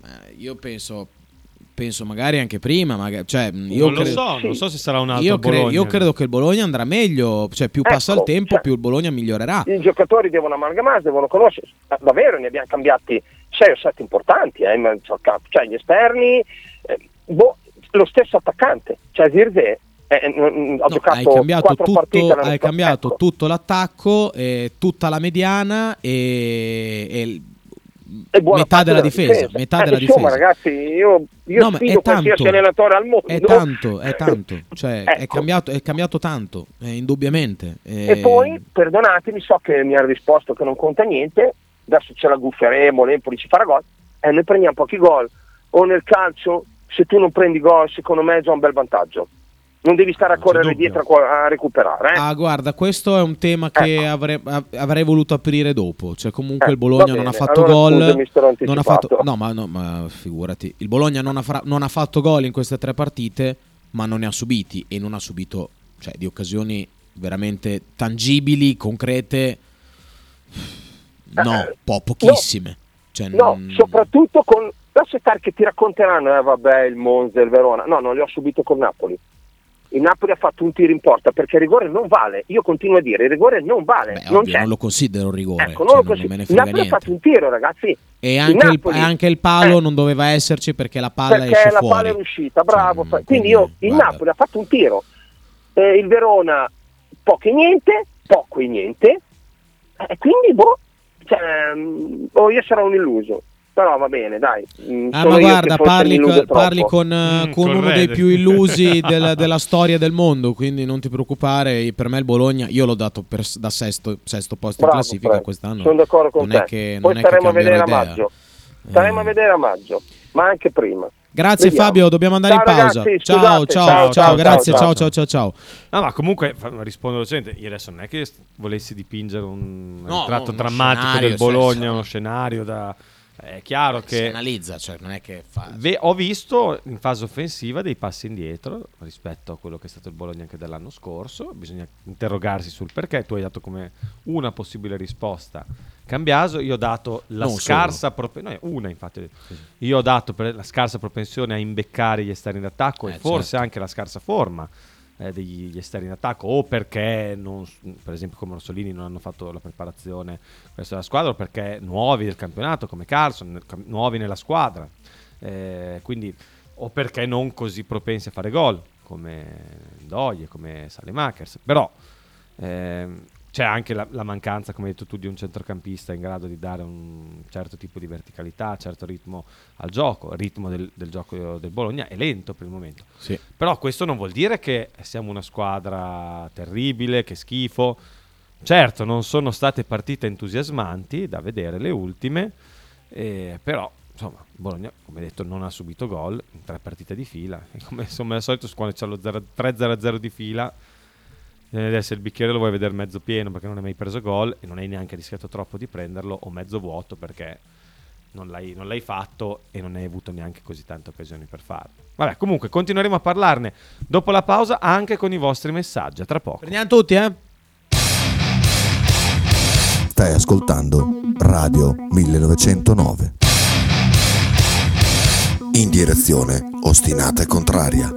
Eh, io penso, penso magari anche prima, magari, cioè, io non credo, lo so, sì. non so se sarà un altro io Bologna. Cre- io credo che il Bologna andrà meglio, cioè più ecco, passa il tempo, cioè, più il Bologna migliorerà. I giocatori devono amalgamarsi, devono conoscere, davvero ne abbiamo cambiati sei o sette importanti, eh, cioè gli esterni, eh, boh, lo stesso attaccante, cioè Zirkzee eh, no, ha giocato hai cambiato quattro tutto, partite. Hai cambiato ecco. tutto l'attacco, eh, tutta la mediana e... e metà della difesa, difesa. Metà eh, della insomma, difesa. Ragazzi, io, io no, sfido qualsiasi allenatore al mondo. È tanto, è tanto, cioè ecco. è cambiato, è cambiato tanto, eh, indubbiamente. Eh... E poi, perdonatemi, so che mi hanno risposto che non conta niente, adesso ce la gufferemo, l'Empoli ci farà gol, e eh, noi prendiamo pochi gol. O nel calcio, se tu non prendi gol, secondo me è già un bel vantaggio. Non devi stare a correre dietro a recuperare. Eh? Ah, guarda, questo è un tema che ecco. avrei, avrei voluto aprire dopo. Cioè, comunque eh, il Bologna non ha fatto allora, gol. Scusa, non ha fatto, no, ma, no, ma figurati. Il Bologna non ha, fra, non ha fatto gol in queste tre partite, ma non ne ha subiti. E non ha subito, cioè, di occasioni veramente tangibili, concrete. No, eh, po- pochissime. No, cioè, no non... soprattutto con. Lascia stare che ti racconteranno, eh, vabbè, il Monza, il Verona. No, non li ho subito con Napoli. Il Napoli ha fatto un tiro in porta perché il rigore non vale. Io continuo a dire il rigore non vale. Beh, non, ovvio, non lo considero un rigore. Ecco, non cioè, lo considero. Non me ne frega il Napoli niente. Ha fatto un tiro, ragazzi. E anche il, Napoli, il, anche il palo eh, non doveva esserci perché la palla perché esce la fuori. Palla è uscita, bravo. Cioè, quindi, quindi io il guarda. Napoli ha fatto un tiro. Eh, il Verona poco e niente, poco e niente. E eh, quindi boh, cioè, oh, io sarò un illuso. Però va bene, dai. Ah, ma guarda, parli, parli con, mm, con uno dei più illusi del, della storia del mondo, quindi non ti preoccupare. Per me il Bologna, io l'ho dato per, da sesto, sesto posto bravo, in classifica bravo. Quest'anno. Sono d'accordo con non te. Che, Poi staremo a vedere idea. a maggio. Staremo eh. a vedere a maggio, ma anche prima. Grazie Vediamo. Fabio, dobbiamo andare ciao, in pausa. Ragazzi, ciao, ciao, ciao, ciao, ciao, grazie, ciao, ciao, ciao, ciao. No, ma comunque rispondo velocemente. Io adesso non è che volessi dipingere un no, ritratto no, drammatico del Bologna, uno scenario da... È chiaro che si analizza, cioè non è che fa... Ho visto in fase offensiva dei passi indietro rispetto a quello che è stato il Bologna anche dell'anno scorso. Bisogna interrogarsi sul perché. Tu hai dato come una possibile risposta Cambiaso, io ho dato la non scarsa propensione, no, una infatti, io ho dato per la scarsa propensione a imbeccare gli esterni d'attacco eh, e forse certo. anche la scarsa forma eh, degli esterni d'attacco, o perché non, per esempio come Orsolini non hanno fatto la preparazione verso la squadra, o perché nuovi del campionato come Carson, nuovi nella squadra eh, quindi, o perché non così propensi a fare gol come Doie, come Saelemaekers. Però eh, c'è anche la, la mancanza, come hai detto tu, di un centrocampista in grado di dare un certo tipo di verticalità, certo ritmo al gioco. Il ritmo del, del gioco del Bologna è lento per il momento. Sì. Però questo non vuol dire che siamo una squadra terribile, che schifo. Certo, non sono state partite entusiasmanti da vedere le ultime, eh, però insomma Bologna, come detto, non ha subito gol in tre partite di fila. E come insomma al solito quando c'è lo tre zero zero di fila, adesso il bicchiere lo vuoi vedere mezzo pieno perché non hai mai preso gol e non hai neanche rischiato troppo di prenderlo, o mezzo vuoto perché non l'hai, non l'hai fatto e non hai avuto neanche così tante occasioni per farlo. Vabbè, comunque continueremo a parlarne dopo la pausa anche con i vostri messaggi. A tra poco. Prendiamo tutti, eh? Stai ascoltando Radio millenovecentonove. In direzione ostinata e contraria.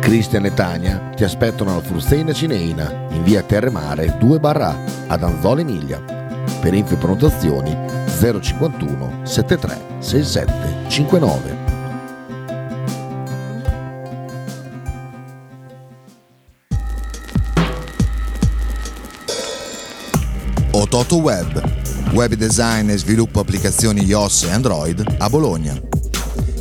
Christian e Tania ti aspettano alla Fruzeina Cineina in via Terremare due barra A ad Anzola Emilia. Per info e prenotazioni zero cinquantuno settantatré sessantasette cinquantanove. Ototo Web, web design e sviluppo applicazioni iOS e Android a Bologna.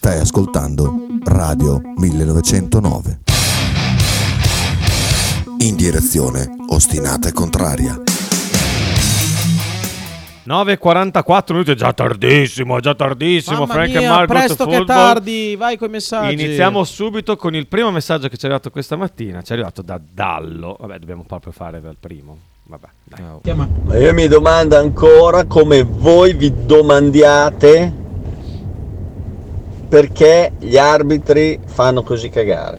Stai ascoltando Radio millenovecentonove. In direzione ostinata e contraria. nove e quarantaquattro minuti, è già tardissimo, è già tardissimo. Mamma Frank mia, e Margot presto Football. Che tardi, vai con i messaggi. Iniziamo subito con il primo messaggio che ci è arrivato questa mattina. Ci è arrivato da Dallo. Vabbè, dobbiamo proprio fare il primo. Vabbè, dai. Oh. Ma io mi domando ancora come voi vi domandiate perché gli arbitri fanno così cagare.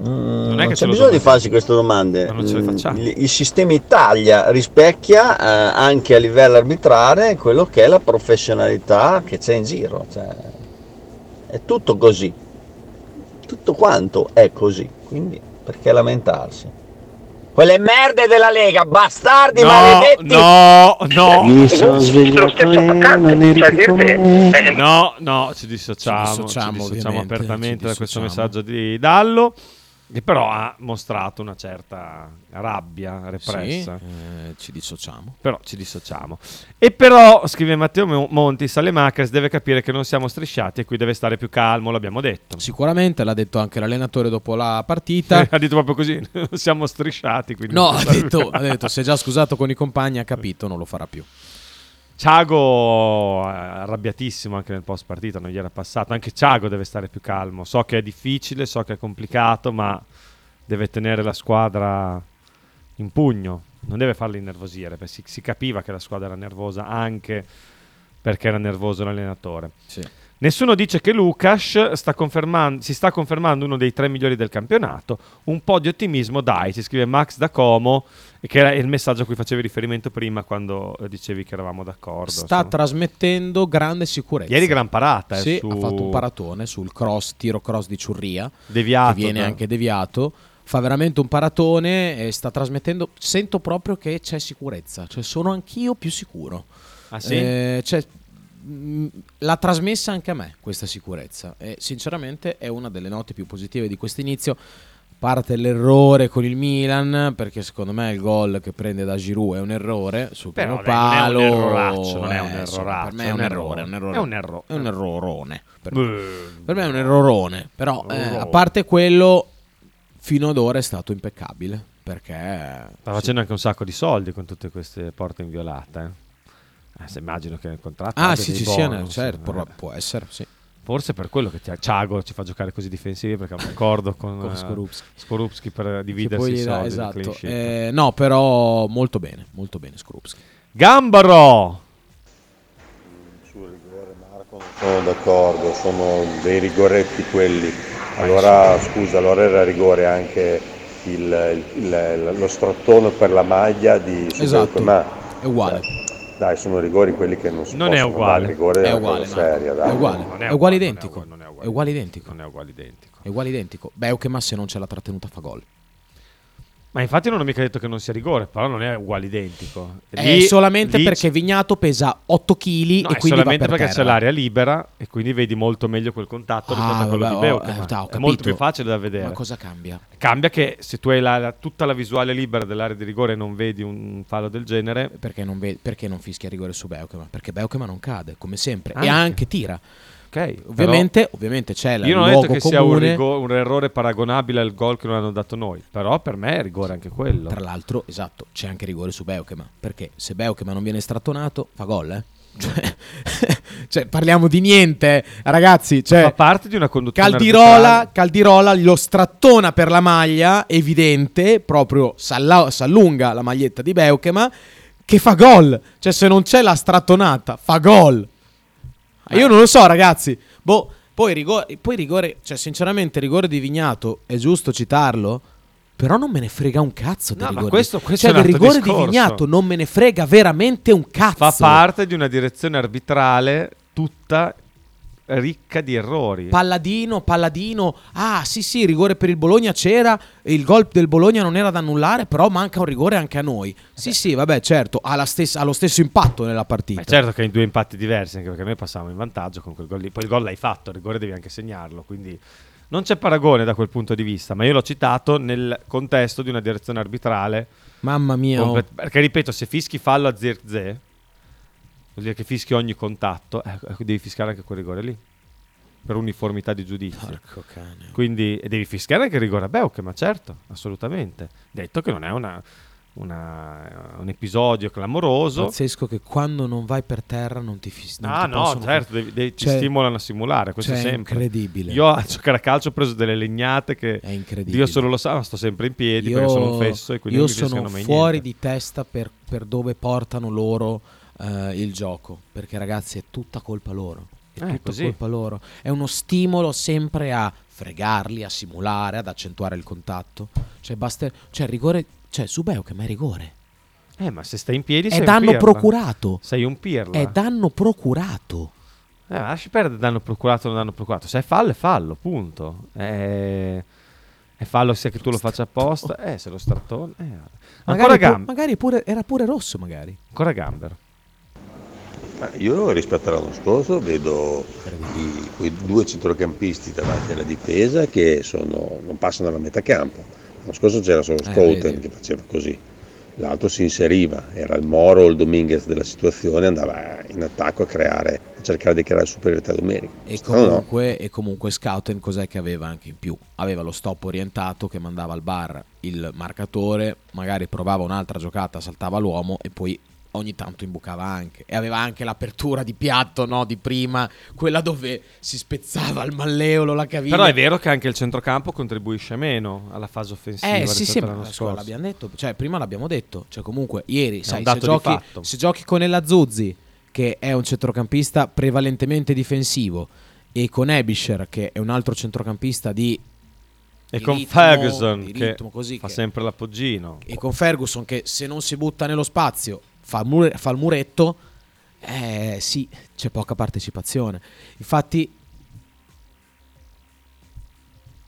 Mm, non è che c'è bisogno di farsi queste domande. Non ce le facciamo. Il, il sistema Italia rispecchia eh, anche a livello arbitrale quello che è la professionalità che c'è in giro. Cioè, è tutto così. Tutto quanto è così. Quindi perché lamentarsi? Quelle merde della Lega, bastardi, no, maledetti! No, no, mi sono svegliato e no, no, ci dissociamo, ci dissociamo, ci dissociamo apertamente ci dissociamo da questo messaggio di Dallo, che però ha mostrato una certa rabbia repressa. Sì, eh, ci dissociamo. Però ci dissociamo. E però, scrive Matteo Monti, Saelemaekers deve capire che non siamo strisciati e qui deve stare più calmo, l'abbiamo detto. Sicuramente, l'ha detto anche l'allenatore dopo la partita. Ha detto proprio così, non siamo strisciati. Quindi no, ha detto, ha detto, si è già scusato con i compagni, ha capito, non lo farà più. Thiago arrabbiatissimo anche nel post partita, non gli era passato. Anche Thiago deve stare più calmo. So che è difficile, so che è complicato, ma deve tenere la squadra in pugno, non deve farla innervosire. Si, si capiva che la squadra era nervosa anche perché era nervoso l'allenatore. Sì. Nessuno dice che Lucas sta confermando, si sta confermando uno dei tre migliori del campionato. Un po' di ottimismo, dai, ci scrive Max da Como, che era il messaggio a cui facevi riferimento prima quando dicevi che eravamo d'accordo. Sta insomma trasmettendo grande sicurezza. Ieri gran parata. Eh, sì, su... ha fatto un paratone sul cross, tiro cross di Ciurria, deviato, che viene eh. anche deviato. Fa veramente un paratone e sta trasmettendo. Sento proprio che c'è sicurezza, cioè sono anch'io più sicuro. Ah sì? Eh, cioè, l'ha trasmessa anche a me questa sicurezza e sinceramente è una delle note più positive di questo inizio. parte l'errore con il Milan, perché secondo me il gol che prende da Giroud è un errore sul primo palo. Non è un erroraccio, non è un erroraccio, per me è un errore, è un errore, è un errorone. Per me è un errorone, però eh, a parte quello fino ad ora è stato impeccabile, perché sta facendo sì. anche un sacco di soldi con tutte queste porte inviolate. Eh? Eh, se immagino che nel contratto ah sì ci bonus, sia, certo, eh. può essere, sì. Forse per quello che Thiago ci fa giocare così difensivi, perché ha un accordo con, con Skorupski. Skorupski per dividersi i soldi. Esatto. Eh, no, però molto bene, molto bene Skorupski. Gambaro! Sul rigore Marco non sono d'accordo, sono dei rigoretti quelli. Allora scusa, allora era rigore anche il, il, il, lo strottone per la maglia di esatto, ma è uguale. Cioè, dai, sono rigori quelli che non si non possono dare. Il rigore è uguale, no. Seria, dai. È uguale, non è uguale identico. È uguale identico. Non è uguale identico. È uguale identico. Beukema se non c'è la trattenuta fa gol. Ma infatti non ho mica detto che non sia rigore, però non è uguale identico. Lì, è solamente lì... perché Vignato pesa otto chili, no, e quindi è solamente va per perché terra. C'è l'aria libera e quindi vedi molto meglio quel contatto ah, rispetto a quello vabbè, di Beukema. Ho, ho è molto più facile da vedere. Ma cosa cambia? Cambia che se tu hai la, la, tutta la visuale libera dell'area di rigore e non vedi un fallo del genere, perché non, ve- perché non fischia rigore su Beukema? Perché Beukema non cade, come sempre, anche. E anche tira. Okay, ovviamente, però, ovviamente c'è la io non ho detto che comune. Sia un, rigore, un errore paragonabile al gol che non hanno dato noi, però per me è rigore anche quello. Tra l'altro, esatto, c'è anche rigore su Beukema, perché se Beukema non viene strattonato fa gol, eh? Cioè, cioè parliamo di niente, ragazzi, cioè, fa parte di una conduzione Caldirola, Caldirola lo strattona per la maglia, evidente, proprio s'alla- s'allunga la maglietta di Beukema che fa gol, cioè se non c'è la strattonata fa gol. Ah, io non lo so, ragazzi. Boh, poi rigore, poi rigore, cioè sinceramente rigore di Vignato è giusto citarlo, però non me ne frega un cazzo del no, rigore. Ma questo, questo cioè, è il rigore discorso. Di Vignato non me ne frega veramente un cazzo. Fa parte di una direzione arbitrale tutta ricca di errori. Palladino, Palladino. Ah, sì, sì, rigore per il Bologna c'era, il gol del Bologna non era da annullare, però manca un rigore anche a noi. Sì, eh. sì, vabbè, certo, ha, la stessa, ha lo stesso impatto nella partita. Ma certo che hai due impatti diversi, anche perché noi passavamo in vantaggio con quel gol lì. Poi il gol l'hai fatto, il rigore devi anche segnarlo, quindi non c'è paragone da quel punto di vista, ma io l'ho citato nel contesto di una direzione arbitrale. Mamma mia. Complet- perché ripeto, se fischi fallo a Zirkzee vuol dire che fischi ogni contatto, eh, devi fischiare anche quel rigore lì per uniformità di giudizio. Porco cane. Quindi e devi fischiare anche il rigore a Beukema, certo, assolutamente. Detto che non è una, una, un episodio clamoroso. Pazzesco che quando non vai per terra non ti fischiano. Ah no, no certo, devi, devi, cioè, ci stimolano a simulare. Questo cioè è sempre. Incredibile. Io a giocare a calcio ho preso delle legnate che Dio solo lo sa, ma sto sempre in piedi io, perché sono un fesso e quindi io non mi sono mai fuori niente. Di testa per, per dove portano loro. Uh, il gioco, perché ragazzi è tutta colpa loro, è eh, tutta così. Colpa loro, è uno stimolo sempre a fregarli, a simulare, ad accentuare il contatto, cioè basta, cioè rigore, cioè su Beukema è rigore. Eh, ma se stai in piedi è sei danno un procurato. Sei un pirla. È danno procurato. Eh, lasci perdere danno procurato o non danno procurato, se è fallo è fallo, punto. Eh E fallo sia che tu lo faccia apposta, eh, se lo strattone, eh. Ancora magari, Gam- pu- magari pure, era pure rosso magari. Ancora Gambero. Io rispetto all'anno scorso vedo i, quei due centrocampisti davanti alla difesa che sono, non passano dalla metà campo. L'anno scorso c'era solo Scouten eh, che faceva così, l'altro si inseriva, era il Moro o il Dominguez della situazione, andava in attacco a creare, a cercare di creare superiorità numerica. E comunque, no, no. E comunque Scouten cos'è che aveva anche in più? Aveva lo stop orientato che mandava al bar il marcatore, magari provava un'altra giocata, saltava l'uomo e poi ogni tanto imbucava anche, e aveva anche l'apertura di piatto, no, di prima, quella dove si spezzava il malleolo, la caviglia. Però è vero che anche il centrocampo contribuisce meno alla fase offensiva. Eh sì sì, ma l'abbiamo detto, cioè prima l'abbiamo detto, cioè comunque ieri sai, se, giochi, se giochi con El Azzouzi che è un centrocampista prevalentemente difensivo e con Aebischer che è un altro centrocampista di e con ritmo, Ferguson che così, fa che, sempre l'appoggino e con Ferguson che se non si butta nello spazio Fa, mure, fa il muretto, eh, sì, c'è poca partecipazione. Infatti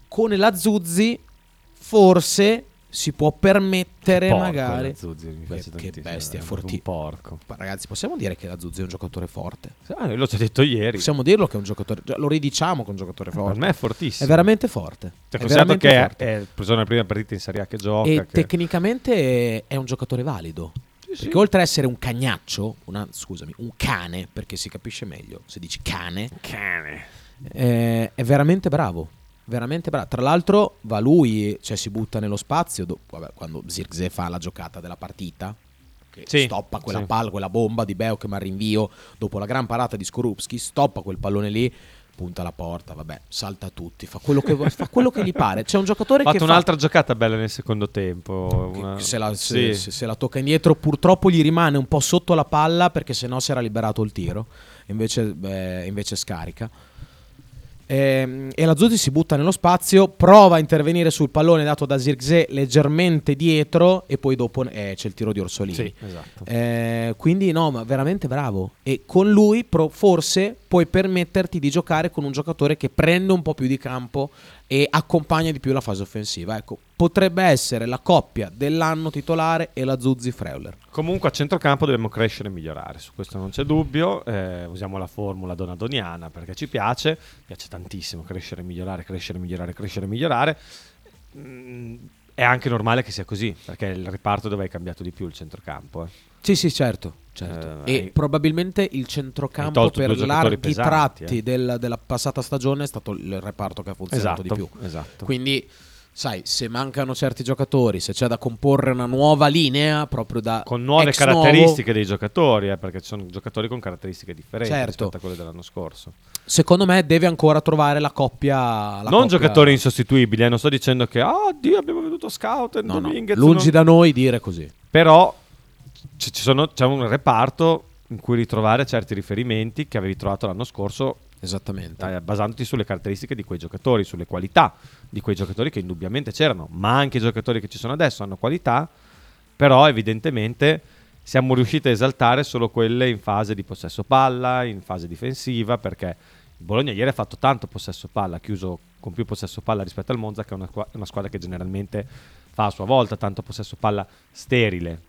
con El Azzouzi forse si può permettere porco, magari Zuzzi, mi piace che, che bestia forti- porco. Ragazzi, possiamo dire che la Zuzzi è un giocatore forte? Ah, lo ci ha detto ieri. Possiamo dirlo che è un giocatore, lo ridiciamo, che è un giocatore forte. Per me è fortissimo. È veramente forte. Cioè, è veramente che forte. È, è la prima partita in Serie A che gioca. E che... tecnicamente è un giocatore valido. Sì, perché sì. Oltre ad essere un cagnaccio, una, scusami, un cane, perché si capisce meglio se dici cane. Cane. Eh, è veramente bravo. Veramente bravo. Tra l'altro va lui, cioè si butta nello spazio do- vabbè, quando Zirkzee fa la giocata della partita, che sì, stoppa quella sì. palla, quella bomba di Beukema al rinvio dopo la gran parata di Skorupski, stoppa quel pallone lì, punta la porta, vabbè, salta tutti, fa quello che, fa quello che gli pare. C'è un giocatore fatto che ha fatto un'altra fa... giocata bella nel secondo tempo, una... se, la, se, sì. se, se la tocca indietro purtroppo gli rimane un po' sotto la palla, perché sennò si era liberato il tiro, invece, beh, invece scarica. E El Azzouzi si butta nello spazio, prova a intervenire sul pallone dato da Zirkzee leggermente dietro, e poi dopo eh, c'è il tiro di Orsolini. Sì, esatto. eh, Quindi no, ma veramente bravo. E con lui pro, forse puoi permetterti di giocare con un giocatore che prende un po' più di campo e accompagna di più la fase offensiva. Ecco, potrebbe essere la coppia dell'anno titolare e El Azzouzi-Freuler. Comunque a centrocampo dobbiamo crescere e migliorare, su questo non c'è dubbio. Eh, usiamo la formula donadoniana perché ci piace, piace tantissimo crescere e migliorare, crescere e migliorare, crescere e migliorare. Mm, è anche normale che sia così, perché è il reparto dove hai cambiato di più, il centrocampo. Eh. Sì, sì, certo. certo. Eh, e hai... probabilmente il centrocampo per larghi pesanti, tratti eh. del, della passata stagione è stato il reparto che ha funzionato esatto, di più. Esatto. Quindi, sai, se mancano certi giocatori, se c'è da comporre una nuova linea proprio da con nuove caratteristiche nuovo, dei giocatori, eh, perché ci sono giocatori con caratteristiche differenti certo. rispetto a quelle dell'anno scorso. Secondo me deve ancora trovare la coppia la non coppia... giocatori insostituibili, eh, non sto dicendo che oh Dio abbiamo veduto scout e no, no, lungi non... da noi dire così, però c- ci sono, c'è un reparto in cui ritrovare certi riferimenti che avevi trovato l'anno scorso. Esattamente. Basandoti sulle caratteristiche di quei giocatori, sulle qualità di quei giocatori che indubbiamente c'erano, ma anche i giocatori che ci sono adesso hanno qualità, però evidentemente siamo riusciti a esaltare solo quelle in fase di possesso palla, in fase difensiva, perché Bologna ieri ha fatto tanto possesso palla, ha chiuso con più possesso palla rispetto al Monza, che è una, una squadra che generalmente fa a sua volta tanto possesso palla sterile.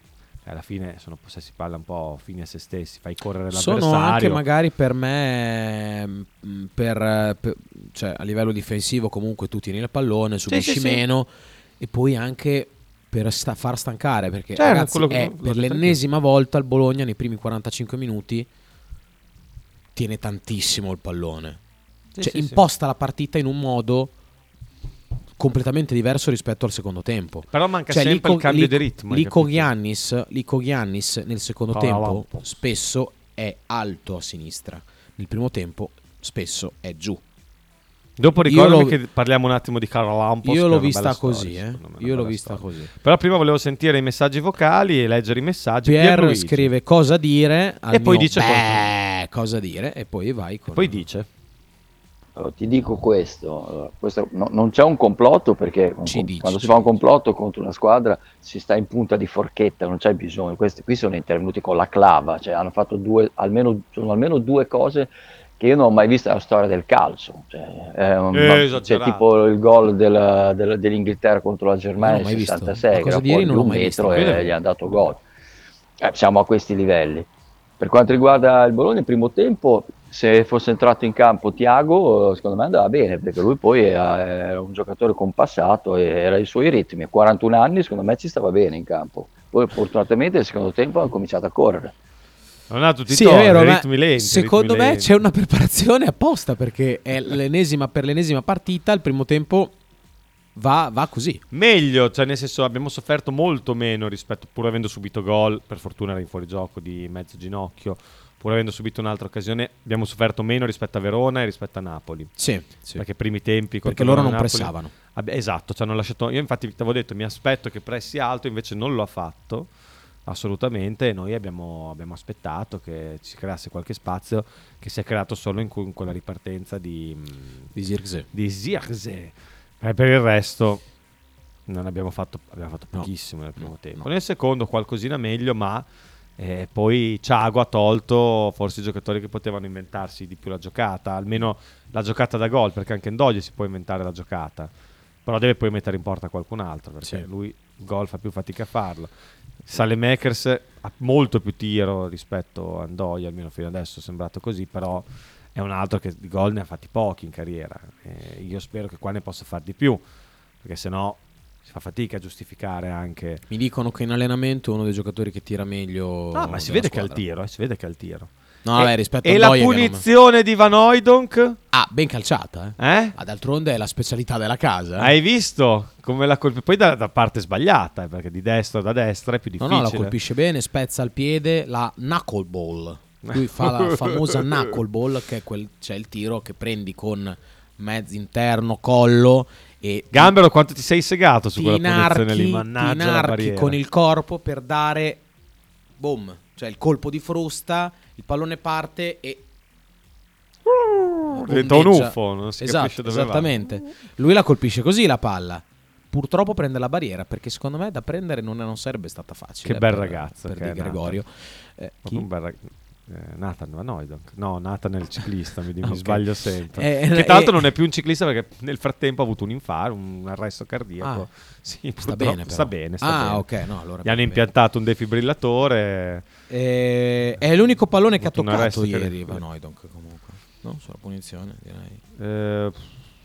Alla fine sono possessi palla un po' fini a se stessi, fai correre l'avversario. Sono anche magari per me per, per, cioè a livello difensivo comunque tu tieni il pallone, subisci sì, sì, meno sì. E poi anche per sta, far stancare, perché cioè, ragazzi, quello che è per l'ennesima detto. Volta il Bologna nei primi quarantacinque minuti tiene tantissimo il pallone, sì, cioè sì, imposta sì. la partita in un modo completamente diverso rispetto al secondo tempo. Però manca cioè, sempre Lico, il cambio Lico, di ritmo. Lykogiannis, Lykogiannis nel secondo oh, tempo no, spesso è alto a sinistra, nel primo tempo spesso è giù. Dopo ricordami che parliamo un attimo di Charalampos. Io l'ho vista così, storia, eh? Io l'ho vista storia. così. Però prima volevo sentire i messaggi vocali e leggere i messaggi. Pier scrive cosa dire al e poi mio, dice beh, cosa dire e poi vai con e poi dice Allora, ti dico questo, questo no, non c'è un complotto, perché un, dici, quando si fa un complotto contro una squadra si sta in punta di forchetta, non c'è bisogno. Questi qui sono intervenuti con la clava, cioè hanno fatto due, almeno, sono almeno due cose che io non ho mai visto nella storia del calcio. Cioè, eh, ma, cioè, tipo il gol della, della, dell'Inghilterra contro la Germania nel sessantasei, che era fuori di un metro e gli hanno dato gol. Eh, siamo a questi livelli. Per quanto riguarda il Bologna, il primo tempo, se fosse entrato in campo Thiago, secondo me andava bene, perché lui poi era un giocatore compassato e era ai suoi ritmi. A quarantuno anni, secondo me, ci stava bene in campo. Poi, fortunatamente, nel secondo tempo ha cominciato a correre. Non ha tutti sì, i torni, vero, ritmi lenti. Secondo ritmi me lenti. C'è una preparazione apposta, perché è l'ennesima per l'ennesima partita, il primo tempo... Va, va così. Meglio, cioè nel senso abbiamo sofferto molto meno rispetto, pur avendo subito gol, per fortuna era in fuorigioco di mezzo ginocchio, pur avendo subito un'altra occasione, abbiamo sofferto meno rispetto a Verona e rispetto a Napoli. Sì, sì. Perché primi tempi contro Perché loro non Napoli, pressavano. Ab- esatto, cioè hanno lasciato, io infatti vi avevo detto mi aspetto che pressi alto, invece non lo ha fatto assolutamente, e noi abbiamo, abbiamo aspettato che ci creasse qualche spazio, che si è creato solo in, cu- in quella ripartenza di di Zirkzee. Di Zirkzee. Eh, per il resto non abbiamo fatto, abbiamo fatto pochissimo no, nel primo no, tempo. No. Nel secondo qualcosina meglio, ma eh, poi Thiago ha tolto forse i giocatori che potevano inventarsi di più la giocata, almeno la giocata da gol, perché anche in Doglie si può inventare la giocata. però deve poi mettere in porta qualcun altro, perché sì. lui il gol fa più fatica a farlo. Saelemaekers ha molto più tiro rispetto a Andoia, almeno fino adesso è sembrato così, però è un altro che di gol ne ha fatti pochi in carriera, eh, io spero che qua ne possa far di più, perché sennò si fa fatica a giustificare. Anche mi dicono che in allenamento è uno dei giocatori che tira meglio. No, ma si vede squadra. che ha il tiro, eh, si vede che ha il tiro. No, e beh, rispetto e a la punizione non... di Van Hooijdonk, ah, ben calciata, eh? Eh? Ah, d'altronde è la specialità della casa. Eh? Hai visto come la colpisce? Poi da, da parte sbagliata, eh, perché di destra da destra è più difficile. No, no, la colpisce bene, spezza il piede, la knuckle ball. Lui fa la famosa knuckle ball, che è quel, cioè il tiro che prendi con mezzo interno, collo e Gambero. Quanto ti sei segato su quella posizione lì? Mannaggia, ti inarchi con il corpo per dare boom. Cioè il colpo di frusta, il pallone parte e uh, diventa un uffo, non si esatto, capisce dove esattamente. Va. Lui la colpisce così la palla. Purtroppo prende la barriera, perché secondo me da prendere non, non sarebbe stata facile. Che bel per, ragazzo per che Di Gregorio. Eh, chi? Bel, eh, Nathan Van Hooijdonk. No, Nathan è il ciclista, mi, okay. mi sbaglio sempre. Eh, che tra l'altro eh, non è più un ciclista, perché nel frattempo ha avuto un infarto, un arresto cardiaco. Ah, sì, sta bene, sta bene, sta ah, bene. Okay, no, allora gli hanno impiantato bene. un defibrillatore. Eh, è l'unico pallone ha che ha toccato ieri Van Hooijdonk, comunque. No, sulla punizione, direi. Eh,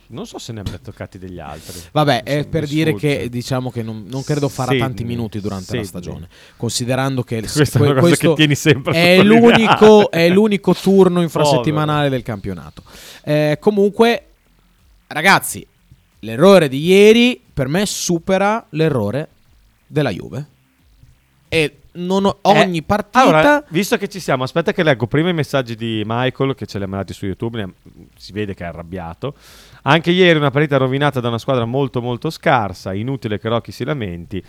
non so se ne abbia toccati degli altri. Vabbè, è per dire sfugge. che diciamo che non, non credo farà Sydney, tanti minuti durante Sydney. la stagione, considerando che il, questa que, è una cosa questo che tieni sempre è l'unico è l'unico turno infrasettimanale oh, del campionato. Eh, comunque, ragazzi, l'errore di ieri per me supera l'errore della Juve. E non ho ogni eh, partita. Allora, visto che ci siamo, aspetta che leggo prima i messaggi di Michael, che ce li ha mandati su YouTube, ne... si vede che è arrabbiato. Anche ieri una partita rovinata da una squadra molto molto scarsa, inutile che Rocchi si lamenti.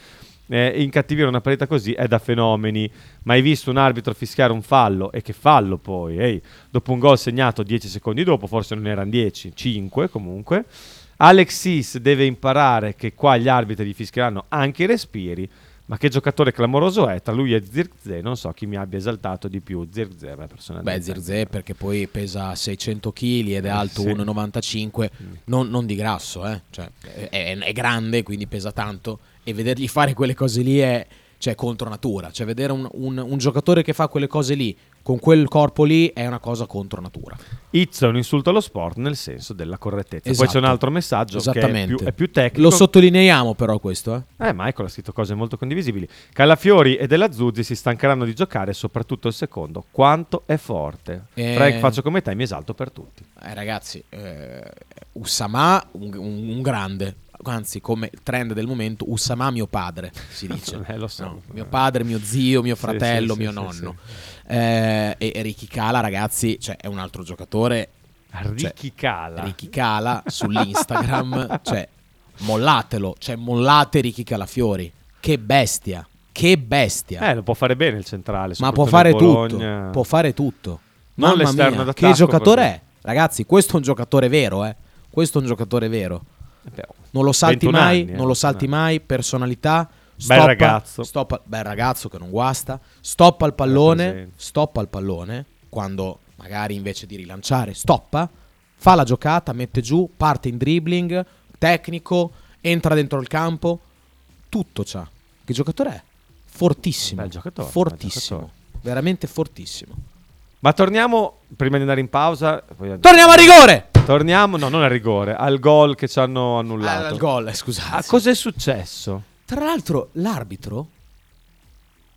Eh, incattivire una partita così è da fenomeni. Ma hai visto un arbitro fischiare un fallo? E che fallo poi? Ehi, dopo un gol segnato dieci secondi dopo, forse non erano dieci, cinque comunque. Alexis deve imparare che qua gli arbitri gli fischieranno anche i respiri. Ma che giocatore clamoroso è, tra lui e Zirkzee non so chi mi abbia esaltato di più. Zirkzee, beh, personalmente. Beh, Zirkzee perché poi pesa seicento chilogrammi ed è alto sì. uno virgola novantacinque, non, non di grasso, eh. Cioè, è, è grande, quindi pesa tanto, e vedergli fare quelle cose lì è, cioè, contro natura. Cioè vedere un, un, un giocatore che fa quelle cose lì con quel corpo lì è una cosa contro natura. Izzo è un insulto allo sport nel senso della correttezza. Esatto. Poi c'è un altro messaggio che è più, è più tecnico. Lo sottolineiamo però questo. Eh, eh Michael ha scritto cose molto condivisibili. Calafiori e El Azzouzi si stancheranno di giocare, soprattutto il secondo. Quanto è forte. Eh... Frank, faccio come te, mi esalto per tutti. Eh ragazzi, eh, Usama, un, un, un grande. Anzi, come trend del momento, Usama mio padre, si dice. eh, lo so. No, mio padre, mio zio, mio fratello, sì, sì, mio sì, nonno. Sì, sì. Eh, e Ricky Cala, ragazzi, cioè, è un altro giocatore. Ricky cioè, Cala. Ricky Cala sull'Instagram. Cioè, mollatelo, cioè mollate Ricky Calafiori. Che bestia, che bestia. Eh, lo può fare bene il centrale. Ma può fare Bologna. tutto, può fare tutto. Non Mamma l'esterno mia, che giocatore così. è? Ragazzi, questo è un giocatore vero, eh. Questo è un giocatore vero. Non lo salti mai, anni, eh. non lo salti mai, personalità, stoppa, bel ragazzo, stoppa, bel ragazzo che non guasta, stoppa il pallone, stoppa il pallone, quando magari invece di rilanciare stoppa, fa la giocata, mette giù, parte in dribbling, tecnico, entra dentro il campo, tutto c'ha. Che giocatore è? Fortissimo, bel giocatore, fortissimo, bel giocatore. veramente fortissimo. Ma torniamo, prima di andare in pausa, poi... torniamo a rigore! Torniamo, no, non a rigore, al gol che ci hanno annullato. Al gol, scusate. Ah, cos'è successo? Tra l'altro l'arbitro,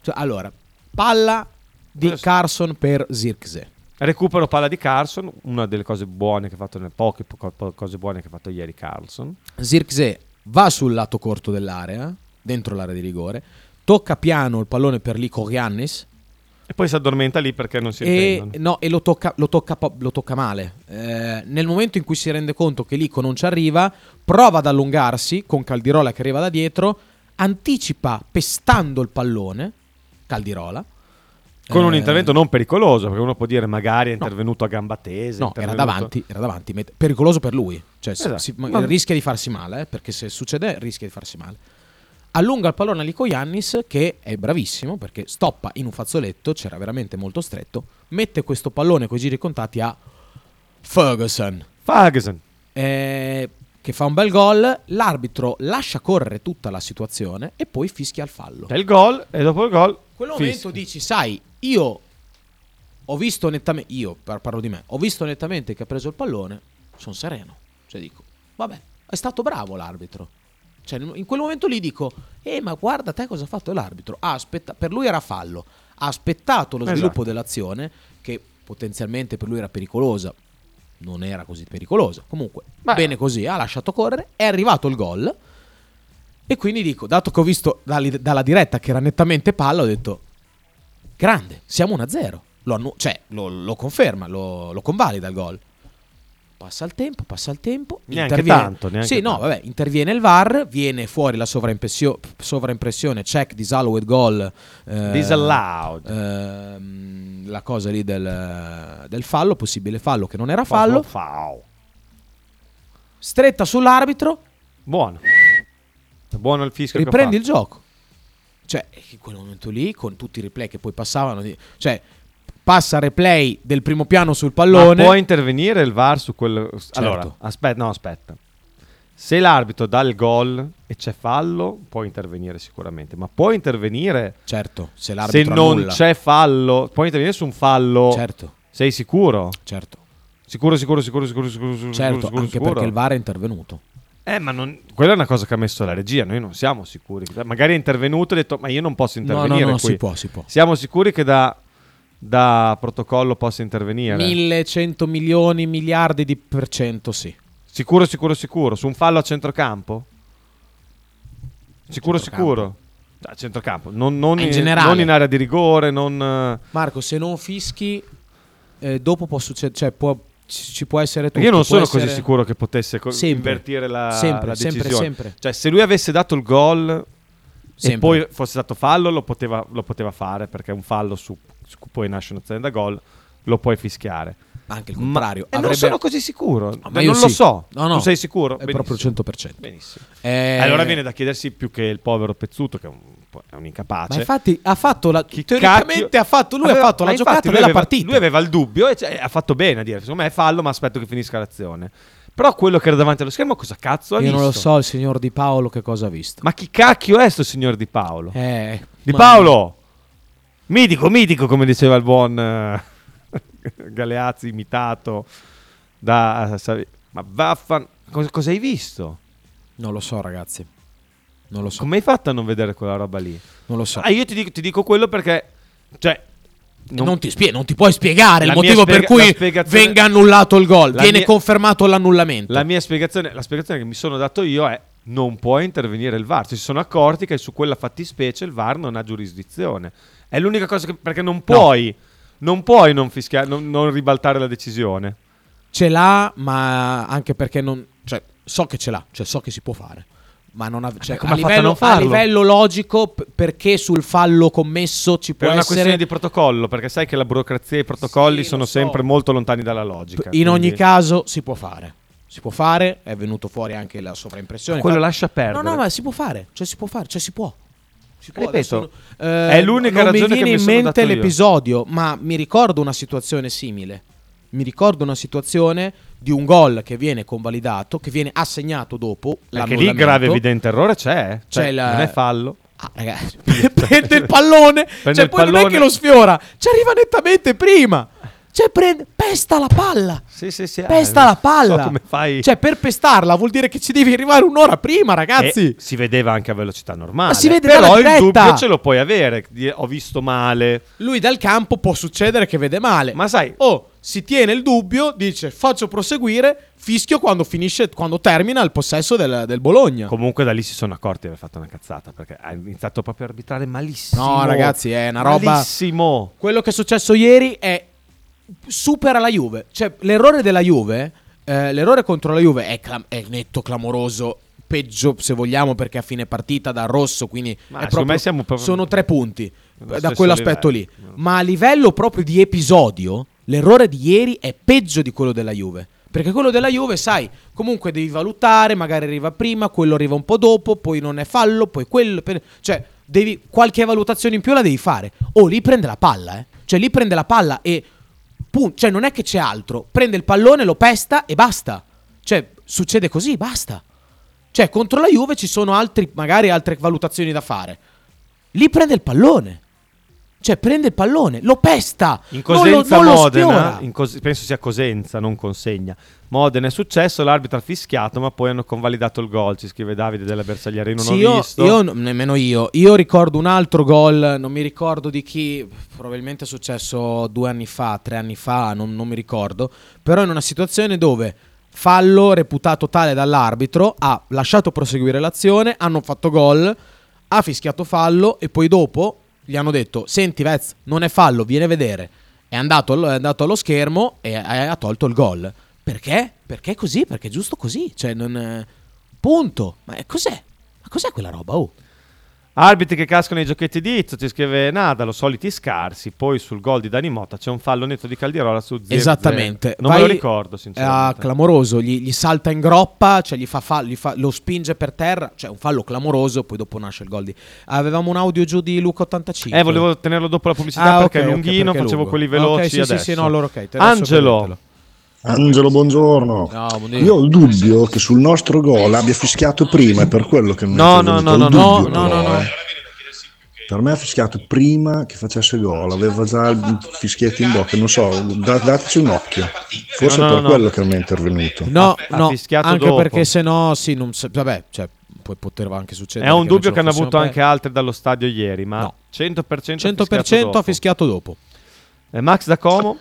cioè, allora, palla di Carson per Zirkzee. Recupero palla di Carson, una delle cose buone che ha fatto, nelle poche po- po- cose buone che ha fatto ieri Carson. Zirkzee va sul lato corto dell'area, dentro l'area di rigore, tocca piano il pallone per Lykogiannis. E poi si addormenta lì perché non si intendono. No, e lo tocca, lo tocca, lo tocca male. Eh, nel momento in cui si rende conto che Lico non ci arriva, prova ad allungarsi con Caldirola che arriva da dietro, anticipa pestando il pallone, Caldirola. Con eh, un intervento non pericoloso, perché uno può dire magari è intervenuto no, a gamba tesa. No, intervenuto... era davanti, era davanti, pericoloso per lui. Cioè esatto. si, Ma... rischia di farsi male, eh, perché se succede rischia di farsi male. Allunga il pallone a Lykogiannis, che è bravissimo perché stoppa in un fazzoletto, c'era veramente molto stretto, mette questo pallone coi giri contati a Ferguson Ferguson eh, che fa un bel gol, l'arbitro lascia correre tutta la situazione e poi fischia il fallo. È il gol e dopo il gol quello fischia. Momento dici, sai, io ho visto nettamente, io parlo di me, ho visto nettamente che ha preso il pallone, sono sereno, cioè dico, vabbè, è stato bravo l'arbitro. Cioè, in quel momento lì dico, eh ma guarda te cosa ha fatto l'arbitro, ah, aspetta, per lui era fallo, ha aspettato lo esatto. sviluppo dell'azione che potenzialmente per lui era pericolosa, non era così pericolosa, comunque Beh. bene così, ha lasciato correre, è arrivato il gol e quindi dico, dato che ho visto dalla diretta che era nettamente palla, ho detto, grande, siamo uno a zero, lo, cioè, lo, lo conferma, lo, lo convalida il gol. Passa il tempo, passa il tempo. Neanche interviene... tanto. Neanche sì, tanto. no, vabbè, interviene il V A R, viene fuori la sovraimpressio... sovraimpressione, check, disallowed goal. Eh, Disallowed. Eh, la cosa lì del, del fallo, possibile fallo che non era fallo. Fallo. Stretta sull'arbitro. Buono. Buono il fischio. Riprendi il gioco. Cioè, in quel momento lì, con tutti i replay che poi passavano, cioè... Passa replay del primo piano sul pallone. Ma può intervenire il V A R su quel... Certo. Allora, aspetta, no, aspetta. Se l'arbitro dà il gol e c'è fallo, può intervenire sicuramente. Ma può intervenire... Certo, se l'arbitro Se non annulla. C'è fallo, può intervenire su un fallo... Certo. Sei sicuro? Certo. Sicuro, sicuro, sicuro, sicuro, sicuro, sicuro, certo, sicuro, sicuro, anche sicuro. Perché il V A R è intervenuto. Eh, ma non... quella è una cosa che ha messo la regia, noi non siamo sicuri. Magari è intervenuto e ha detto, ma io non posso intervenire qui. No, no, no, qui. si può, si può. Siamo sicuri che da... da protocollo possa intervenire millecento milioni, miliardi di per cento, sì. Sicuro, sicuro, sicuro. Su un fallo a centrocampo? Sicuro, centrocampo. sicuro. A centrocampo, non, non, in, in, generale. non in area di rigore. Non... Marco, se non fischi, eh, dopo può succedere, cioè può, ci, ci può essere tutto. Io non sono essere... così sicuro che potesse co- sempre. invertire la, sempre, la decisione. Sempre, sempre. Cioè, se lui avesse dato il gol sempre. e poi fosse stato fallo, lo poteva, lo poteva fare perché è un fallo su. Poi nasce un'azione da gol, lo puoi fischiare. Anche il contrario. Ma avrebbe... non sono così sicuro. No, ma io non sì. lo so. No, no. Tu sei sicuro? È Benissimo. proprio cento per cento. Benissimo. Eh... Allora viene da chiedersi più che il povero Pezzuto, che è un, è un incapace. Ma infatti ha fatto la... teoricamente cacchio... ha fatto lui aveva... ha fatto la giocata della aveva... partita. Lui aveva il dubbio e cioè, ha fatto bene a dire, secondo me è fallo, ma aspetto che finisca l'azione. Però quello che era davanti allo schermo cosa cazzo ha io visto? Io non lo so il signor Di Paolo che cosa ha visto. Ma chi cacchio è sto signor Di Paolo? Eh, Di ma... Paolo! Mitico, mitico, come diceva il buon uh, Galeazzi, imitato da... Uh, Savi- ma vaffan... Cosa, cosa hai visto? Non lo so, ragazzi. Non lo so. Come hai fatto a non vedere quella roba lì? Non lo so. Ah, io ti dico, ti dico quello perché... Cioè... Non, non, ti spie- non ti puoi spiegare il motivo spiega- per cui spiegazione... venga annullato il gol. La viene mia... confermato l'annullamento. La mia spiegazione, la spiegazione che mi sono dato io è... Non può intervenire il V A R. Si sono accorti che su quella fattispecie il V A R non ha giurisdizione. È l'unica cosa che, perché non puoi, no. non puoi non fischiare, non, non ribaltare la decisione. Ce l'ha, ma anche perché non, cioè so che ce l'ha, cioè so che si può fare, ma non ha, cioè, come a, livello, a, non farlo? A livello logico perché sul fallo commesso ci può essere. È una essere... questione di protocollo, perché sai che la burocrazia e i protocolli sì, sono so. sempre molto lontani dalla logica. In quindi... ogni caso si può fare. Si può fare, è venuto fuori anche la sovraimpressione. Quello fa... lascia perdere. No, no, ma si può fare, cioè si può fare, cioè si può. Si può Ripeto, adesso, è l'unica eh, ragione che mi viene in mente l'episodio, io. ma mi ricordo una situazione simile. Mi ricordo una situazione di un gol che viene convalidato, che viene assegnato dopo l'annullamento. Perché lì grave evidente errore c'è, cioè, c'è la... non è fallo. Ah, ragazzi, prende il pallone, prende cioè il poi pallone. Non è che lo sfiora, ci arriva nettamente prima. Cioè prende, pesta la palla. Sì, sì, sì. Pesta eh, la palla. So come fai. Cioè per pestarla vuol dire che ci devi arrivare un'ora prima, ragazzi. E si vedeva anche a velocità normale. Ma si vede Però dalla diretta. Il dubbio ce lo puoi avere. Ho visto male. Lui dal campo può succedere che vede male. Ma sai, oh, si tiene il dubbio, dice faccio proseguire, fischio quando finisce, quando termina il possesso del, del Bologna. Comunque da lì si sono accorti di aver fatto una cazzata, perché ha iniziato proprio a arbitrare malissimo. No, ragazzi, è una roba malissimo. Quello che è successo ieri è supera la Juve, cioè l'errore della Juve, eh, l'errore contro la Juve è, clam- è netto, clamoroso, peggio se vogliamo perché a fine partita da rosso, quindi è proprio, siamo proprio sono tre punti da quell'aspetto livello. lì, ma a livello proprio di episodio l'errore di ieri è peggio di quello della Juve, perché quello della Juve sai comunque devi valutare, magari arriva prima, quello arriva un po' dopo, poi non è fallo, poi quello, per... cioè devi qualche valutazione in più la devi fare. Oh, lì prende la palla, eh. cioè lì prende la palla e Punto. Cioè non è che c'è altro. Prende il pallone, lo pesta e basta. Cioè succede così, basta. Cioè, contro la Juve ci sono altri, magari altre valutazioni da fare. Lì prende il pallone. Cioè, prende il pallone, lo pesta. In Cosenza non lo, non Modena, in cos- penso sia Cosenza, non consegna. Modena è successo, l'arbitro ha fischiato, ma poi hanno convalidato il gol, ci scrive Davide della Bersaglieri. Non sì, ho io, visto. Io, nemmeno io. Io ricordo un altro gol, non mi ricordo di chi, probabilmente è successo due anni fa, tre anni fa, non, non mi ricordo. Però in una situazione dove fallo reputato tale dall'arbitro, ha lasciato proseguire l'azione, hanno fatto gol, ha fischiato fallo e poi dopo gli hanno detto: senti Vez, non è fallo, vieni a vedere. È andato, è andato allo schermo e ha tolto il gol. Perché? Perché così? Perché è giusto così. Cioè non è... Punto. Ma cos'è? Ma cos'è quella roba? Oh. Arbitri che cascano i giochetti di Izzo, ci scrive Nadalo, soliti scarsi. Poi sul gol di Dani Motta c'è un fallo netto di Caldirola su zero. Esattamente. Non Vai, me lo ricordo sinceramente. È clamoroso, gli, gli salta in groppa, cioè gli fa, fa, gli fa, lo spinge per terra. Cioè un fallo clamoroso, poi dopo nasce il gol di... Avevamo un audio giù di Luca ottantacinque. Eh, volevo tenerlo dopo la pubblicità ah, perché okay, è lunghino, okay, perché facevo lungo. Quelli veloci okay, sì, adesso. Sì, sì, no, allora ok. Angelo. Angelo, buongiorno. No, io ho il dubbio che sul nostro gol abbia fischiato prima, è per quello che mi no, no, no, no, no, no, no, no. Per me ha fischiato prima che facesse gol, aveva già il fischietto in bocca, non so, da, dateci un occhio. Forse no, no, per no. quello che mi è intervenuto. No, ha, no, ha fischiato anche dopo. Perché se no, sì, non vabbè, cioè poi poteva anche succedere. È un dubbio che hanno avuto per... anche altri dallo stadio ieri, ma no. cento per cento, cento per cento ha fischiato dopo. Ha fischiato dopo. Max da Como.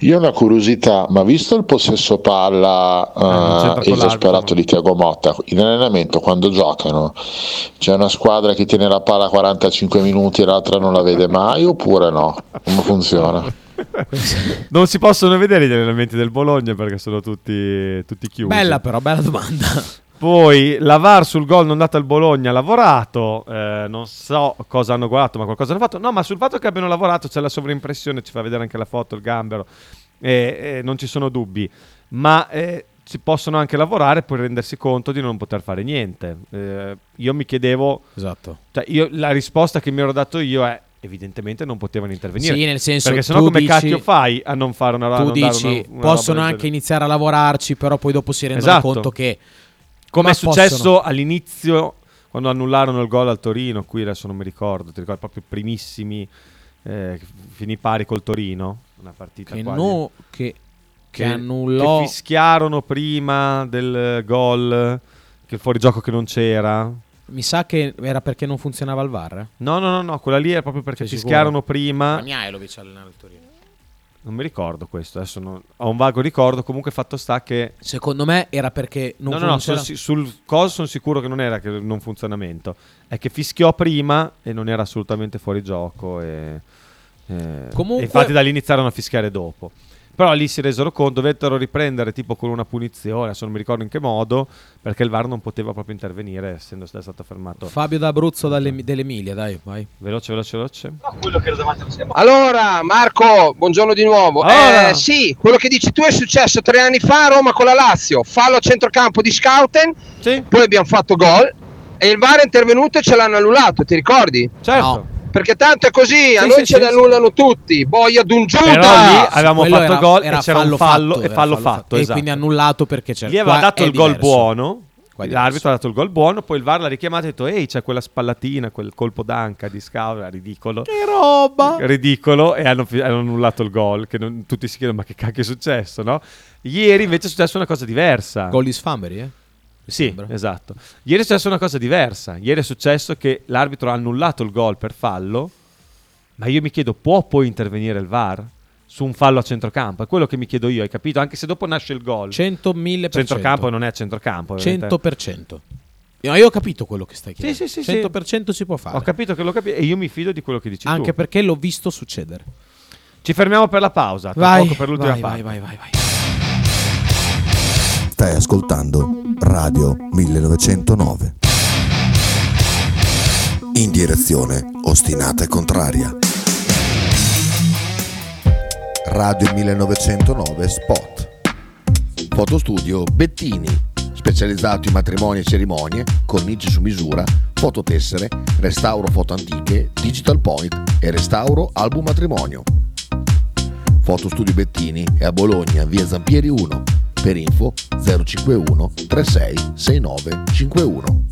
Io ho una curiosità, ma visto il possesso palla ah, eh, esasperato di Thiago Motta in allenamento, quando giocano c'è una squadra che tiene la palla quarantacinque minuti e l'altra non la vede mai, oppure no? Come funziona? Non si possono vedere gli allenamenti del Bologna perché sono tutti, tutti chiusi. Bella però, bella domanda. Poi la V A R sul gol non dato al Bologna ha lavorato, eh, non so cosa hanno guardato ma qualcosa hanno fatto. No, ma sul fatto che abbiano lavorato c'è la sovraimpressione, ci fa vedere anche la foto, il gambero, eh, eh, non ci sono dubbi. Ma eh, si possono anche lavorare per rendersi conto di non poter fare niente. Eh, io mi chiedevo, esatto. Cioè io, la risposta che mi ero dato io è: evidentemente non potevano intervenire, sì, nel senso, perché sennò come dici, cacchio fai a non fare una roba? Tu dici una, una possono roba anche del... iniziare a lavorarci, però poi dopo si rendono esatto. conto che... Come è successo possono. all'inizio quando annullarono il gol al Torino, qui adesso non mi ricordo, ti ricordo proprio primissimi, eh, finì pari col Torino, una partita che, quasi, no, che, che, che annullò, che fischiarono prima del gol, che il fuorigioco che non c'era. Mi sa che era perché non funzionava il V A R. No, no, no, no, quella lì era proprio perché Sei fischiarono sicuro? prima. Ma Mihailovic allenava il Torino. Non mi ricordo questo, adesso non... ho un vago ricordo, comunque fatto sta che... Secondo me era perché non no, funzionava... No, no, sul coso sono sicuro che non era che non funzionamento, è che fischiò prima e non era assolutamente fuori gioco e, e... Comunque... e infatti da lì iniziarono a fischiare dopo. Però lì si resero conto, dovettero riprendere tipo con una punizione, adesso non mi ricordo in che modo, perché il V A R non poteva proprio intervenire essendo stato fermato. Fabio d'Abruzzo dalle, dell'Emilia, dai, vai. Veloce, veloce, veloce. No, quello che era davanti mi sembra. Allora, Marco, buongiorno di nuovo. Allora. Eh, sì, quello che dici tu è successo tre anni fa a Roma con la Lazio. Fallo a centrocampo di Scouten, sì. Poi abbiamo fatto gol e il V A R è intervenuto e ce l'hanno annullato, ti ricordi? Certo. No. Perché tanto è così, sì, a noi sì, ce sì, ne annullano sì. tutti, boia d'un giuda. Però lì avevamo Quello fatto era, gol era e c'era fallo un fallo fatto, e fallo, fallo fatto, fatto. E esatto. quindi annullato perché c'era. Gli aveva dato il diverso. gol buono, l'arbitro ha dato il gol buono, poi il V A R l'ha richiamato e ha detto: ehi, c'è quella spallatina, quel colpo d'anca di Scaura, ridicolo. Che roba! Ridicolo, e hanno, hanno annullato il gol, che non, tutti si chiedono ma che cacchio è successo, no? Ieri invece è successa una cosa diversa. Gol di Sfamberi, eh? Sì, esatto. Ieri è successo una cosa diversa. Ieri è successo che l'arbitro ha annullato il gol per fallo, ma io mi chiedo, può poi intervenire il V A R su un fallo a centrocampo? È quello che mi chiedo io, hai capito? Anche se dopo nasce il gol, centomila per cento. Centrocampo non è centrocampo, ovviamente. cento per cento. No, io ho capito quello che stai chiedendo. Sì, sì, sì, cento per cento sì. Si può fare. Ho capito che lo capi e io mi fido di quello che dici Anche tu. Anche perché l'ho visto succedere. Ci fermiamo per la pausa, tra vai, poco per l'ultima vai, parte. Vai, vai, vai, vai. Stai ascoltando Radio millenovecentonove. In direzione ostinata e contraria. Radio millenovecentonove Spot. Fotostudio Bettini, specializzato in matrimoni e cerimonie, cornici su misura, fototessere, restauro foto antiche, digital point e restauro album matrimonio. Fotostudio Bettini è a Bologna, via Zampieri uno. per info zero cinquantuno trentasei sessantanove cinquantuno.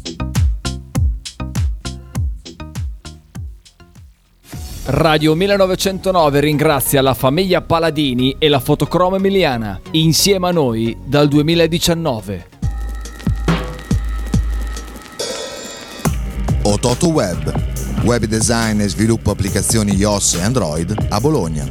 Radio millenovecentonove ringrazia la famiglia Paladini e la Fotocromo Emiliana, insieme a noi dal duemiladiciannove. Ototo Web, web design e sviluppo applicazioni iOS e Android a Bologna.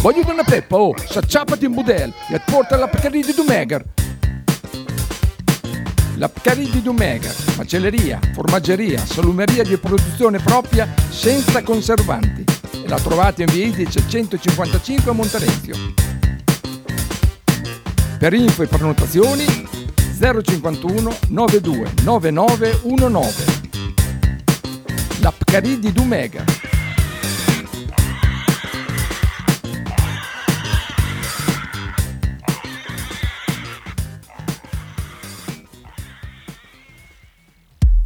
Voglio una peppa, oh, s'acciappati in budel e porta la Pcaridi di Dumegar. La Pcaridi di Dumegar, macelleria, formaggeria, salumeria di produzione propria senza conservanti. E la trovate in via Idice centocinquantacinque a Monterezio. Per info e prenotazioni zero cinquantuno novantadue novantanove diciannove. La Pcaridi di Dumegar.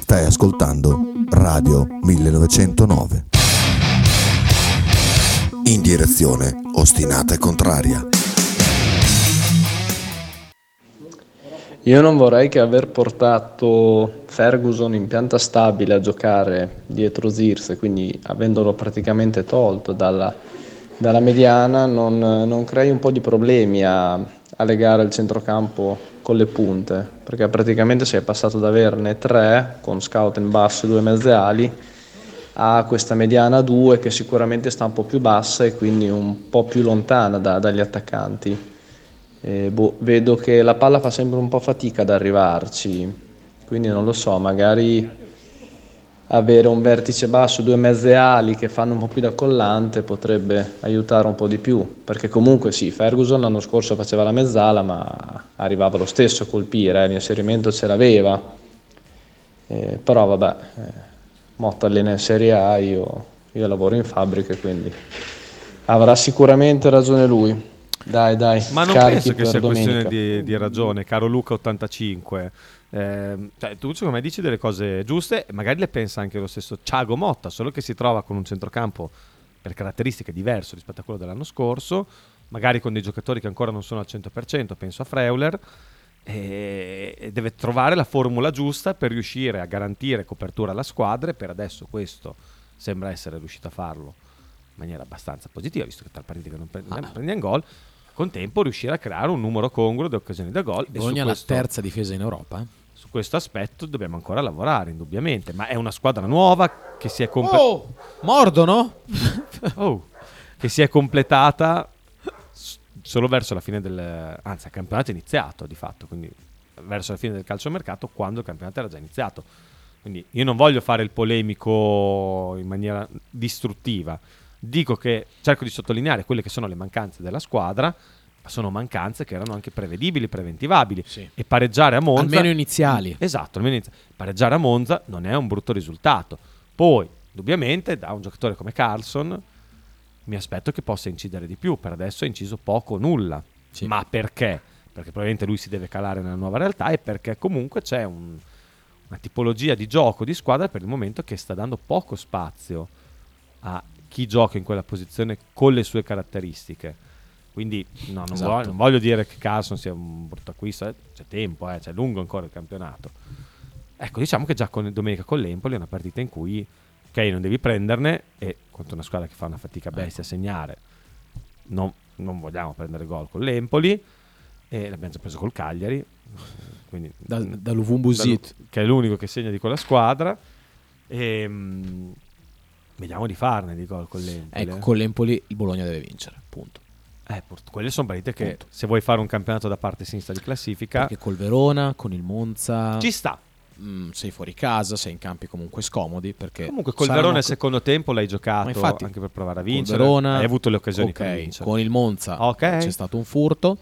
Stai ascoltando Radio millenovecentonove. In direzione ostinata e contraria. Io non vorrei che aver portato Ferguson in pianta stabile a giocare dietro Zirkzee, quindi avendolo praticamente tolto dalla, dalla mediana, non, non crei un po' di problemi a, a legare il centrocampo con le punte, perché praticamente si è passato ad averne tre con scout in basso e due mezze ali a questa mediana due che sicuramente sta un po' più bassa e quindi un po' più lontana da, dagli attaccanti. E boh, vedo che la palla fa sempre un po' fatica ad arrivarci, quindi non lo so, magari avere un vertice basso, due mezze ali che fanno un po' più da collante potrebbe aiutare un po' di più, perché comunque sì, Ferguson l'anno scorso faceva la mezzala ma arrivava lo stesso a colpire, eh, l'inserimento ce l'aveva, eh, però vabbè, eh, Motta allena in Serie A, io, io lavoro in fabbrica, quindi avrà sicuramente ragione lui. Dai, dai, ma non penso che sia domenica. Questione di, di ragione, caro Luca ottantacinque. Eh, cioè, tu secondo me dici delle cose giuste, magari le pensa anche lo stesso Thiago Motta, solo che si trova con un centrocampo per caratteristiche diverso rispetto a quello dell'anno scorso, magari con dei giocatori che ancora non sono al cento per cento, penso a Freuler, e, e deve trovare la formula giusta per riuscire a garantire copertura alla squadra, e per adesso questo sembra essere riuscito a farlo in maniera abbastanza positiva, visto che tra partite che non prendiamo, prendiamo gol, con tempo riuscire a creare un numero congruo di occasioni da gol. Bologna è la terza difesa in Europa. Su questo aspetto dobbiamo ancora lavorare, indubbiamente, ma è una squadra nuova che si è comple- oh, mordono? oh, che si è completata solo verso la fine del, anzi, il campionato è iniziato di fatto, quindi verso la fine del calciomercato, quando il campionato era già iniziato. Quindi io non voglio fare il polemico in maniera distruttiva. Dico che cerco di sottolineare quelle che sono le mancanze della squadra, ma sono mancanze che erano anche prevedibili, preventivabili, sì. E pareggiare a Monza, almeno iniziali, esatto, almeno iniziali. Pareggiare a Monza non è un brutto risultato. Poi indubbiamente da un giocatore come Carson mi aspetto che possa incidere di più, per adesso ha inciso poco o nulla, sì. Ma perché? Perché probabilmente lui si deve calare nella nuova realtà, e perché comunque c'è un, una tipologia di gioco di squadra per il momento che sta dando poco spazio a chi gioca in quella posizione con le sue caratteristiche. Quindi no, non, esatto. voglio, non voglio dire che Carson sia un brutto acquisto, c'è tempo, eh, c'è lungo ancora il campionato. Ecco, diciamo che già con, domenica con l'Empoli è una partita in cui ok, non devi prenderne, e contro una squadra che fa una fatica bestia a segnare non, non vogliamo prendere gol con l'Empoli, e l'abbiamo già preso col Cagliari, quindi da, da Luvumbusit, che è l'unico che segna di quella squadra, e mh, vediamo di farne di gol con l'Empoli. Ecco, con l'Empoli il Bologna deve vincere, punto. Eh, quelle sono partite che punto. Se vuoi fare un campionato da parte sinistra di classifica, perché col Verona, con il Monza ci sta, mh, sei fuori casa, sei in campi comunque scomodi, perché comunque col Verona il secondo tempo l'hai giocato, infatti, anche per provare a vincere. Col Verona hai avuto le occasioni, okay, per vincere. Con il Monza okay. c'è stato un furto,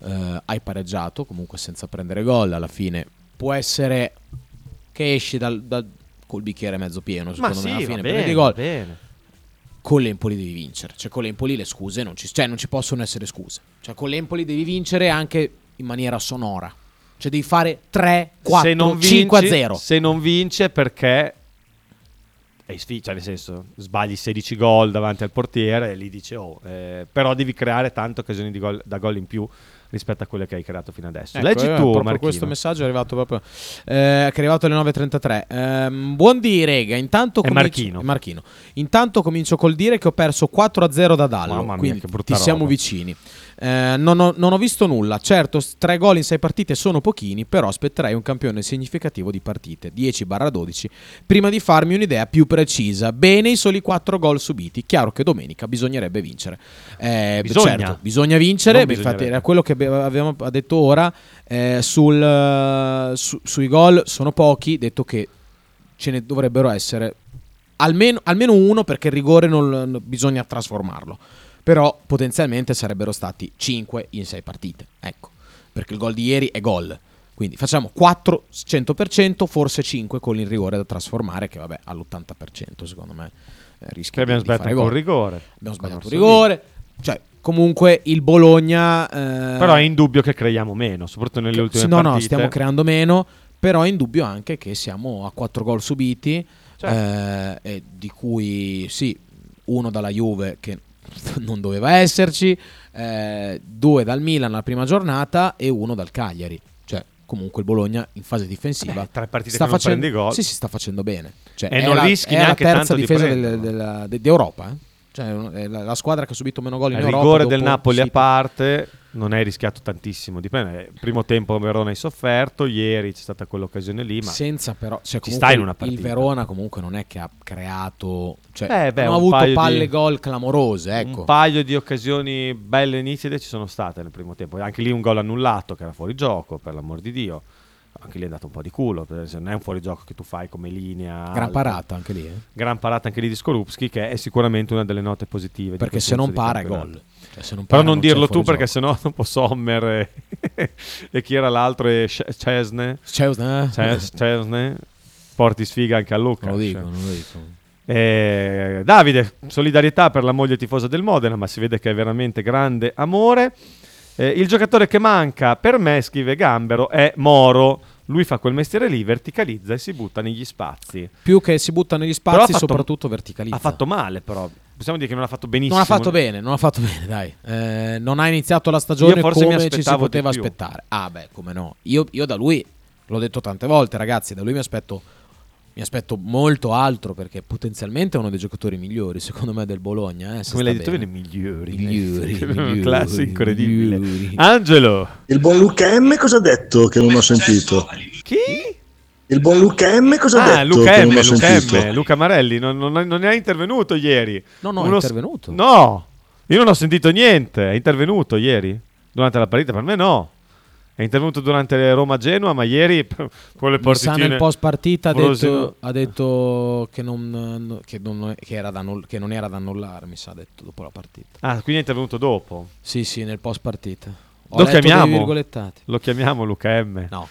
eh, hai pareggiato comunque senza prendere gol. Alla fine può essere che esci dal, dal, col bicchiere mezzo pieno, secondo sì, me alla fine prendi gol bene. Con l'Empoli devi vincere, cioè con l'Empoli le scuse non ci, cioè non ci possono essere scuse, cioè con l'Empoli devi vincere anche in maniera sonora, cioè devi fare tre, quattro, cinque a zero. Se non vince perché è sfiga, nel senso sbagli sedici gol davanti al portiere e lì dice oh, eh, però devi creare tante occasioni di gol, da gol in più rispetto a quelle che hai creato fino adesso. Ecco, leggi eh, tu, Marchino. Questo messaggio è arrivato proprio eh, che è arrivato alle nove e trentatré. Ehm, buon dì, rega. Intanto comincio, Marchino. Marchino. Intanto comincio col dire che ho perso quattro a zero da Dallo. Mamma mia, quindi che brutta ti roba. Siamo vicini. Eh, non, ho, non ho visto nulla. Certo, tre gol in sei partite sono pochini, però aspetterei un campione significativo di partite, dieci dodici, prima di farmi un'idea più precisa. Bene i soli quattro gol subiti. Chiaro che domenica bisognerebbe vincere. Eh, bisogna. Certo, bisogna vincere. Infatti era quello che abbiamo detto ora, eh, sul, su, sui gol sono pochi, detto che ce ne dovrebbero essere almeno, almeno uno, perché il rigore non, non bisogna trasformarlo, però potenzialmente sarebbero stati cinque in sei partite, ecco, perché il gol di ieri è gol, quindi facciamo quattro cento per cento, forse cinque con il rigore da trasformare, che vabbè all'ottanta per cento secondo me eh, rischia abbiamo di sbagliato un rigore, abbiamo sbagliato un rigore, cioè comunque il Bologna eh... però è indubbio che creiamo meno, soprattutto nelle che, ultime no, partite no no stiamo creando meno, però è indubbio anche che siamo a quattro gol subiti, certo. eh, e di cui sì, uno dalla Juve che non doveva esserci, eh, due dal Milan la prima giornata e uno dal Cagliari, cioè comunque il Bologna in fase difensiva Beh, tre partite sta che non facendo, prendi gol sì si sì, sta facendo bene, cioè, e è non la, rischi è neanche la terza tanto difesa di del, della, de, de Europa, eh cioè la squadra che ha subito meno gol in il Europa. Il rigore del Napoli sì. a parte non hai rischiato tantissimo, dipende. Primo tempo Verona hai sofferto, ieri c'è stata quell'occasione lì, ma senza però cioè, ci sta in una partita. Il Verona comunque non è che ha creato, cioè eh beh, non ha avuto palle di, gol clamorose, ecco. Un paio di occasioni belle nitide ci sono state nel primo tempo, anche lì un gol annullato che era fuori gioco, per l'amor di Dio. Anche lì è dato un po' di culo, non è un fuorigioco che tu fai come linea. Gran parata anche lì, eh? Gran parata anche lì di Skorupski, che è sicuramente una delle note positive, perché se non para è gol, cioè, se non para, però non, non dirlo tu perché sennò un po' Sommer e, e chi era l'altro, e Cesne Cesne Cesne porti sfiga anche a Lucas, non lo dico, non lo dico. Eh, Davide, solidarietà per la moglie tifosa del Modena, ma si vede che è veramente grande amore. Eh, il giocatore che manca per me, scrive Gambero, è Moro. Lui fa quel mestiere lì, verticalizza e si butta negli spazi. Più che si butta negli spazi, fatto, soprattutto verticalizza. Ha fatto male, però possiamo dire che non ha fatto benissimo. Non ha fatto bene, non ha fatto bene, dai. Eh, non ha iniziato la stagione come ci si poteva aspettare. Ah beh, come no. Io, io da lui, l'ho detto tante volte, ragazzi, da lui mi aspetto, mi aspetto molto altro, perché potenzialmente è uno dei giocatori migliori secondo me del Bologna, eh, come l'hai detto bene, migliori, migliori, migliori, classe incredibile, migliori. Angelo, il buon Luca M cosa ha detto che non ho sentito? Chi? Il buon Luca M cosa ah, ha detto Luca che M, non ho Luca sentito? M, Luca Marelli non, non, non ne ha intervenuto ieri. No no, uno è intervenuto. No, io non ho sentito niente. È intervenuto ieri durante la partita? Per me no. È intervenuto durante Roma-Genoa, ma ieri con le porticine nel post partita ha detto, ha detto che, non, che, non, che, era da annull- che non era da annullare, mi sa, ha detto dopo la partita. Ah, quindi è intervenuto dopo? Sì, sì, nel post partita. Ho lo chiamiamo? Lo chiamiamo Luca M? No.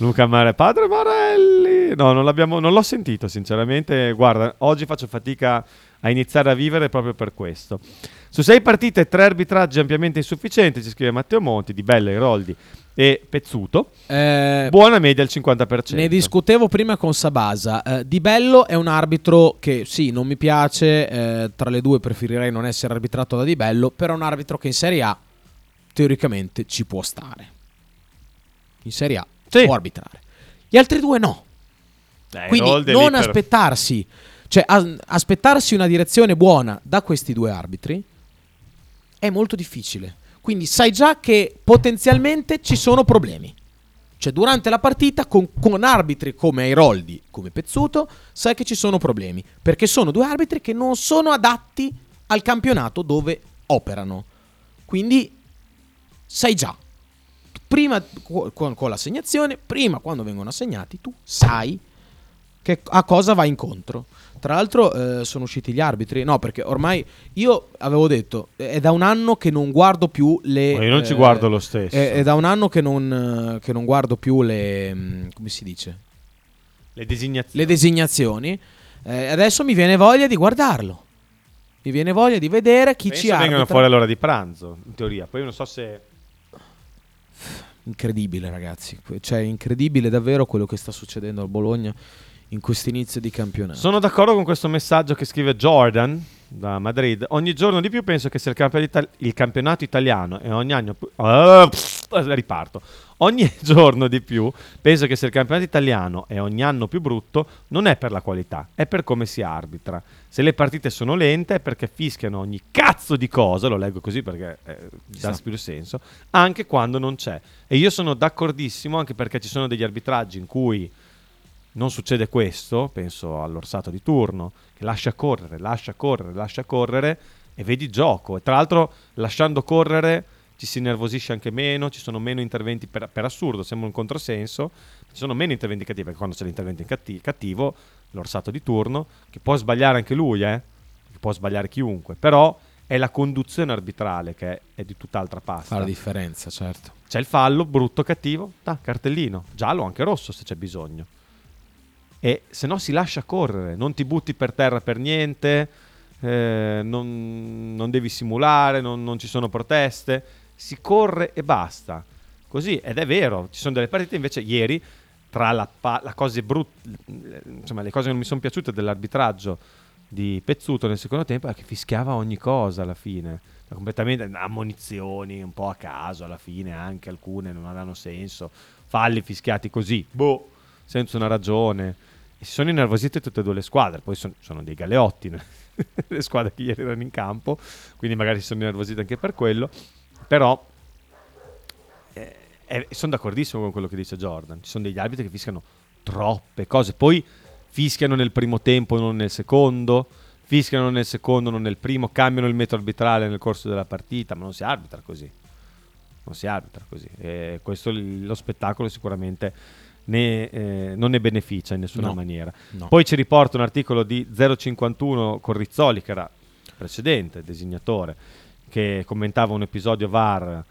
Luca Mare, padre Morelli. No, non l'abbiamo, non l'ho sentito sinceramente. Guarda, oggi faccio fatica a iniziare a vivere proprio per questo. Su sei partite, tre arbitraggi ampiamente insufficienti, ci scrive Matteo Monti, Di Bella, Iroldi e Pezzuto. Eh, buona media al cinquanta per cento. Ne discutevo prima con Sabasa. Eh, Di Bello è un arbitro che sì, non mi piace, eh, tra le due preferirei non essere arbitrato da Di Bello, però è un arbitro che in Serie A teoricamente ci può stare. In Serie A sì, può arbitrare. Gli altri due no. Eh, Quindi non libero. aspettarsi Cioè a, aspettarsi una direzione buona da questi due arbitri è molto difficile. Quindi sai già che potenzialmente ci sono problemi. Cioè durante la partita con, con arbitri come Airoldi, come Pezzuto, sai che ci sono problemi, perché sono due arbitri che non sono adatti al campionato dove operano. Quindi sai già, prima con, con l'assegnazione, prima quando vengono assegnati, tu sai che a cosa va incontro. Tra l'altro eh, sono usciti gli arbitri. No, perché ormai io avevo detto, è da un anno che non guardo più le... Ma io non eh, ci guardo lo stesso. È, è da un anno che non, che non guardo più le... come si dice? Le designazioni. Le designazioni. Eh, adesso mi viene voglia di guardarlo. Mi viene voglia di vedere chi Penso ci arbitra. Vengono fuori all'ora di pranzo, in teoria. Poi non so se... Incredibile, ragazzi. Cioè, incredibile davvero quello che sta succedendo al Bologna in questo inizio di campionato. Sono d'accordo con questo messaggio che scrive Jordan da Madrid. Ogni giorno di più penso che sia il, camp- ital- il campionato italiano e ogni anno pu- uh, pff, riparto. Ogni giorno di più penso che se il campionato italiano è ogni anno più brutto, non è per la qualità, è per come si arbitra. Se le partite sono lente è perché fischiano ogni cazzo di cosa, lo leggo così perché eh, dà più senso, anche quando non c'è. E io sono d'accordissimo, anche perché ci sono degli arbitraggi in cui non succede questo, penso all'Orsato di turno, che lascia correre, lascia correre, lascia correre e vedi gioco. E tra l'altro lasciando correre ci si nervosisce anche meno, ci sono meno interventi per, per assurdo, sembra un controsenso, ci sono meno interventi cattivi, perché quando c'è l'intervento in cattivo, cattivo, l'Orsato di turno, che può sbagliare anche lui, eh, che può sbagliare chiunque, però è la conduzione arbitrale che è, è di tutt'altra pasta. Fa la differenza, certo. C'è il fallo, brutto, cattivo, ta, cartellino, giallo, anche rosso se c'è bisogno. E se no si lascia correre, non ti butti per terra per niente, eh, non, non devi simulare, non, non ci sono proteste, si corre e basta. Così, ed è vero, ci sono delle partite invece ieri, tra la, la cose brutte, insomma, le cose che non mi sono piaciute dell'arbitraggio di Pezzuto nel secondo tempo è che fischiava ogni cosa alla fine, completamente ammonizioni un po' a caso alla fine, anche alcune non avevano senso, falli fischiati così, boh, senza una ragione. E si sono innervosite tutte e due le squadre. Poi son, sono dei galeotti le squadre che ieri erano in campo, quindi magari si sono innervosite anche per quello. Però eh, eh, sono d'accordissimo con quello che dice Jordan. Ci sono degli arbitri che fischiano troppe cose. Poi fischiano nel primo tempo, non nel secondo. Fischiano nel secondo, non nel primo. Cambiano il metodo arbitrale nel corso della partita. Ma non si arbitra così. Non si arbitra così. E questo lo spettacolo sicuramente... Ne, eh, non ne beneficia in nessuna no, maniera no. Poi ci riporta un articolo di zero cinquantuno con Rizzoli, che era precedente designatore, che commentava un episodio V A R,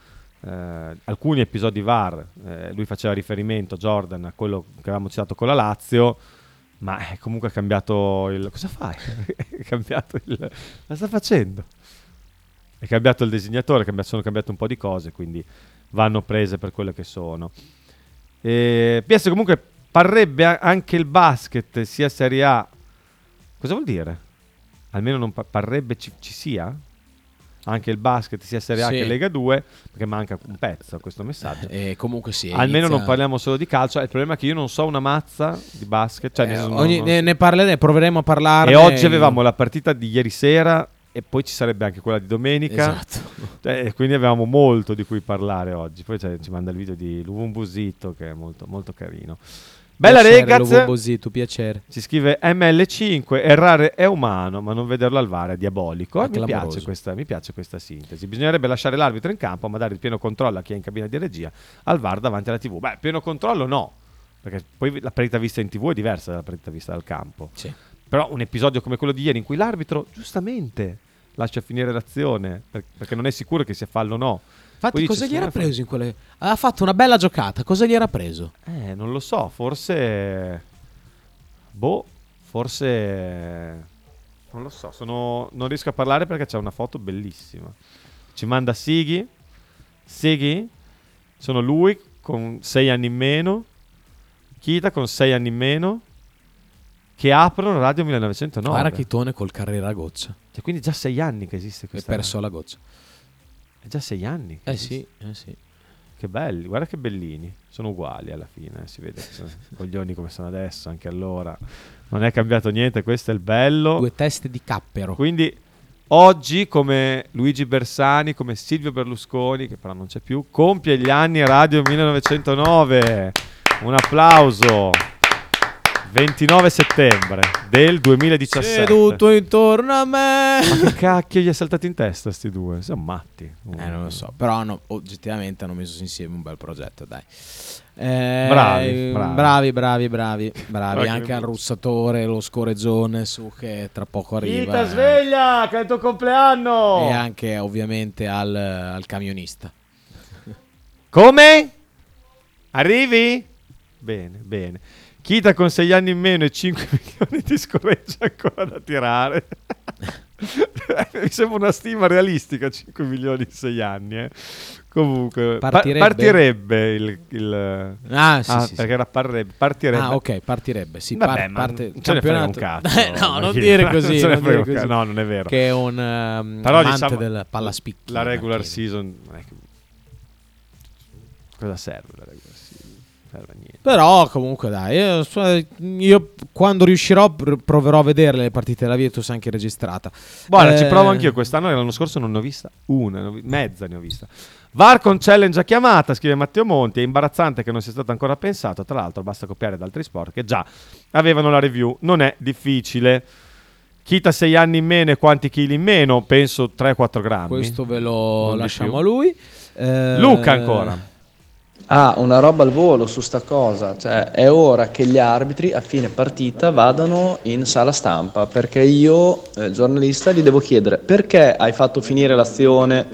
eh, alcuni episodi V A R, eh, lui faceva riferimento, Jordan, a quello che avevamo citato con la Lazio, ma eh, comunque ha cambiato il... cosa fai? è cambiato il... la sta facendo è cambiato il designatore, sono cambiate un po' di cose, quindi vanno prese per quelle che sono. Eh, P S comunque parrebbe anche il basket sia Serie A. Cosa vuol dire? Almeno non parrebbe ci, ci sia anche il basket sia Serie A sì, che Lega due, perché manca un pezzo a questo messaggio. E eh, comunque sì, almeno inizia... non parliamo solo di calcio. Il problema è che io non so una mazza di basket, cioè eh, ne, ogni, non... ne parleremo, proveremo a parlare. E oggi e... avevamo la partita di ieri sera e poi ci sarebbe anche quella di domenica, esatto. eh, quindi avevamo molto di cui parlare oggi. Poi cioè, ci manda il video di Luvumbusito, che è molto molto carino. Bella ragazzi, piacere. Ci scrive M L cinque, errare è umano, ma non vederlo al V A R è diabolico. Eh, mi, piace questa, mi piace questa sintesi. Bisognerebbe lasciare l'arbitro in campo, ma dare il pieno controllo a chi è in cabina di regia, al V A R davanti alla tivù. Beh, pieno controllo no, perché poi la partita vista in tivù è diversa dalla partita vista dal campo. Sì. Però un episodio come quello di ieri in cui l'arbitro giustamente lascia finire l'azione perché non è sicuro che sia fallo o no, Infatti, cosa gli era preso in quelle? Ha fatto una bella giocata. Cosa gli era preso? Eh, non lo so. Forse. Boh, forse. Non lo so. Sono... Non riesco a parlare perché c'è una foto bellissima. Ci manda Sighi. Sighi. Sono lui con sei anni in meno. Kita con sei anni in meno. Che aprono Radio millenovecentonove. Guarda Chitone col Carrera a goccia. Cioè, quindi già sei anni che esiste questa. È perso la goccia. È già sei anni. Eh sì, eh sì. Che belli, guarda che bellini. Sono uguali alla fine, eh, si vede. Coglioni come sono adesso, anche allora. Non è cambiato niente, questo è il bello. Due teste di cappero. Quindi oggi, come Luigi Bersani, come Silvio Berlusconi, che però non c'è più, compie gli anni Radio millenovecentonove. Un applauso. ventinove settembre del duemiladiciassette. Seduto intorno a me. Ma che cacchio gli è saltato in testa sti due? Sono matti. Uh. Eh non lo so. Però hanno, oggettivamente hanno messo insieme un bel progetto, dai. Eh, bravi, bravi, bravi, bravi, bravi, bravi. Anche al russatore, lo scorezzone su che tra poco arriva. Vita sveglia, che è il tuo compleanno. E anche ovviamente al, al camionista. Come? Arrivi? Bene, bene. Kita con sei anni in meno e cinque milioni di scorreggia ancora da tirare. Mi sembra una stima realistica, cinque milioni in sei anni. Eh. Comunque, partirebbe, par- partirebbe il, il... Ah, sì, ah, sì, perché sì. Era parrebbe, partirebbe. Ah, ok, partirebbe. Sì, vabbè, par- parte... non ce ne frega un cazzo. Eh, no, non dire così. Non non dire così. Cazzo. No, non è vero. Che è un um, però, amante diciamo, del pallaspicchi. La regular season... Cosa serve la regular season? Però comunque dai, io, io quando riuscirò proverò a vedere le partite della Virtus anche registrata. Buona, eh... ci provo anch'io quest'anno, l'anno scorso non ne ho vista una, mezza ne ho vista. V A R con challenge a chiamata, scrive Matteo Monti, è imbarazzante che non sia stato ancora pensato, tra l'altro basta copiare da altri sport che già avevano la review, non è difficile. Chita sei anni in meno e quanti chili in meno? Penso tre quattro grammi. Questo ve lo non lasciamo a lui. eh... Luca ancora. Ah, una roba al volo su sta cosa, cioè è ora che gli arbitri a fine partita vadano in sala stampa, perché io, eh, giornalista, gli devo chiedere perché hai fatto finire l'azione,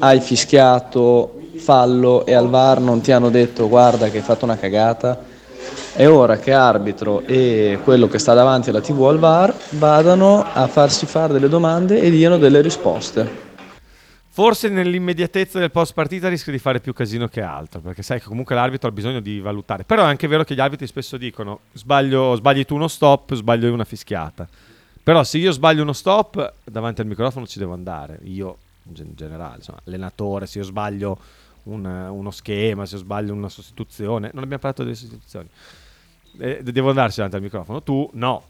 hai fischiato fallo e al V A R non ti hanno detto guarda che hai fatto una cagata. È ora che arbitro e quello che sta davanti alla tivù al V A R vadano a farsi fare delle domande e diano delle risposte. Forse nell'immediatezza del post partita rischi di fare più casino che altro, perché sai che comunque l'arbitro ha bisogno di valutare. Però è anche vero che gli arbitri spesso dicono sbaglio, sbagli tu uno stop, sbaglio io una fischiata. Però se io sbaglio uno stop, davanti al microfono ci devo andare. Io in generale, insomma, allenatore, se io sbaglio un, uno schema, se io sbaglio una sostituzione. Non abbiamo parlato delle sostituzioni. Eh, devo andarci davanti al microfono. Tu no.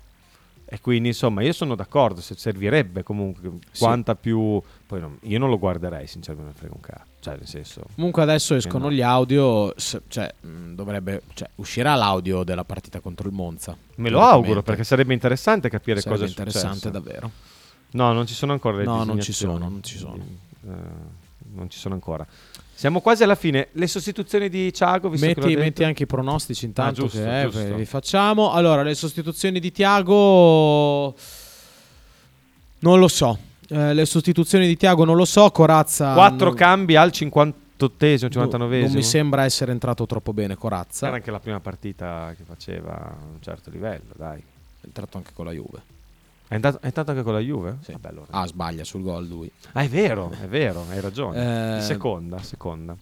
E quindi insomma io sono d'accordo, se servirebbe comunque sì. Quanta più poi non, io non lo guarderei sinceramente, frega un cazzo, cioè nel senso comunque adesso escono no. Gli audio, cioè dovrebbe, cioè uscirà l'audio della partita contro il Monza, me lo auguro, perché sarebbe interessante capire sarebbe cosa è interessante successo. Davvero no, non ci sono ancora le no non ci sono non ci sono eh, non ci sono ancora. Siamo quasi alla fine. Le sostituzioni di Thiago, visto metti, che metti anche i pronostici intanto, ah, giusto, che eh, li facciamo. Allora, le sostituzioni di Thiago non lo so. Eh, le sostituzioni di Thiago non lo so. Corazza quattro non... cambi al cinquantottesimo, cinquantanovesimo. Non mi sembra essere entrato troppo bene Corazza. Era anche la prima partita che faceva a un certo livello, dai. È entrato anche con la Juve. È entrato, è entrato anche con la Juve? Sì. Vabbè, allora. Ah, sbaglia sul gol lui. Ah, è vero, è vero, hai ragione. Eh, seconda, seconda.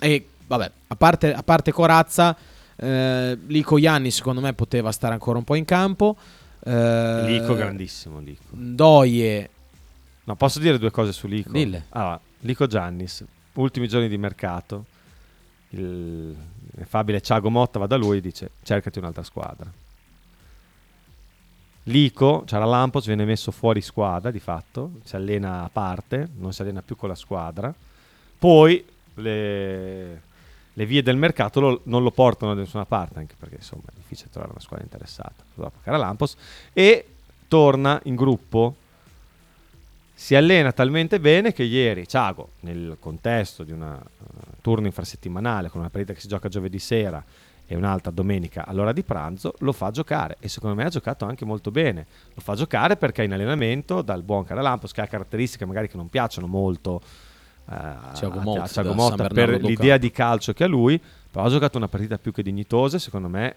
E vabbè, a parte, a parte Corazza, eh, Lykogiannis secondo me poteva stare ancora un po' in campo. Eh, Lico, grandissimo Lico. Doie. No, posso dire due cose su Lico? Dille. Allora, Lykogiannis, ultimi giorni di mercato, il affabile Thiago Motta va da lui e dice cercati un'altra squadra. Lico, Charalampos viene messo fuori squadra di fatto, si allena a parte, non si allena più con la squadra. Poi le, le vie del mercato lo, non lo portano da nessuna parte, anche perché insomma è difficile trovare una squadra interessata dopo Charalampos, e torna in gruppo. Si allena talmente bene che ieri Thiago, nel contesto di una uh, turno infrasettimanale con una partita che si gioca giovedì sera e un'altra domenica all'ora di pranzo, lo fa giocare e secondo me ha giocato anche molto bene. Lo fa giocare perché in allenamento dal buon Charalampos, che ha caratteristiche magari che non piacciono molto a Thiago Motta, a Thiago Motta per l'idea di calcio che ha lui, però ha giocato una partita più che dignitosa, secondo me.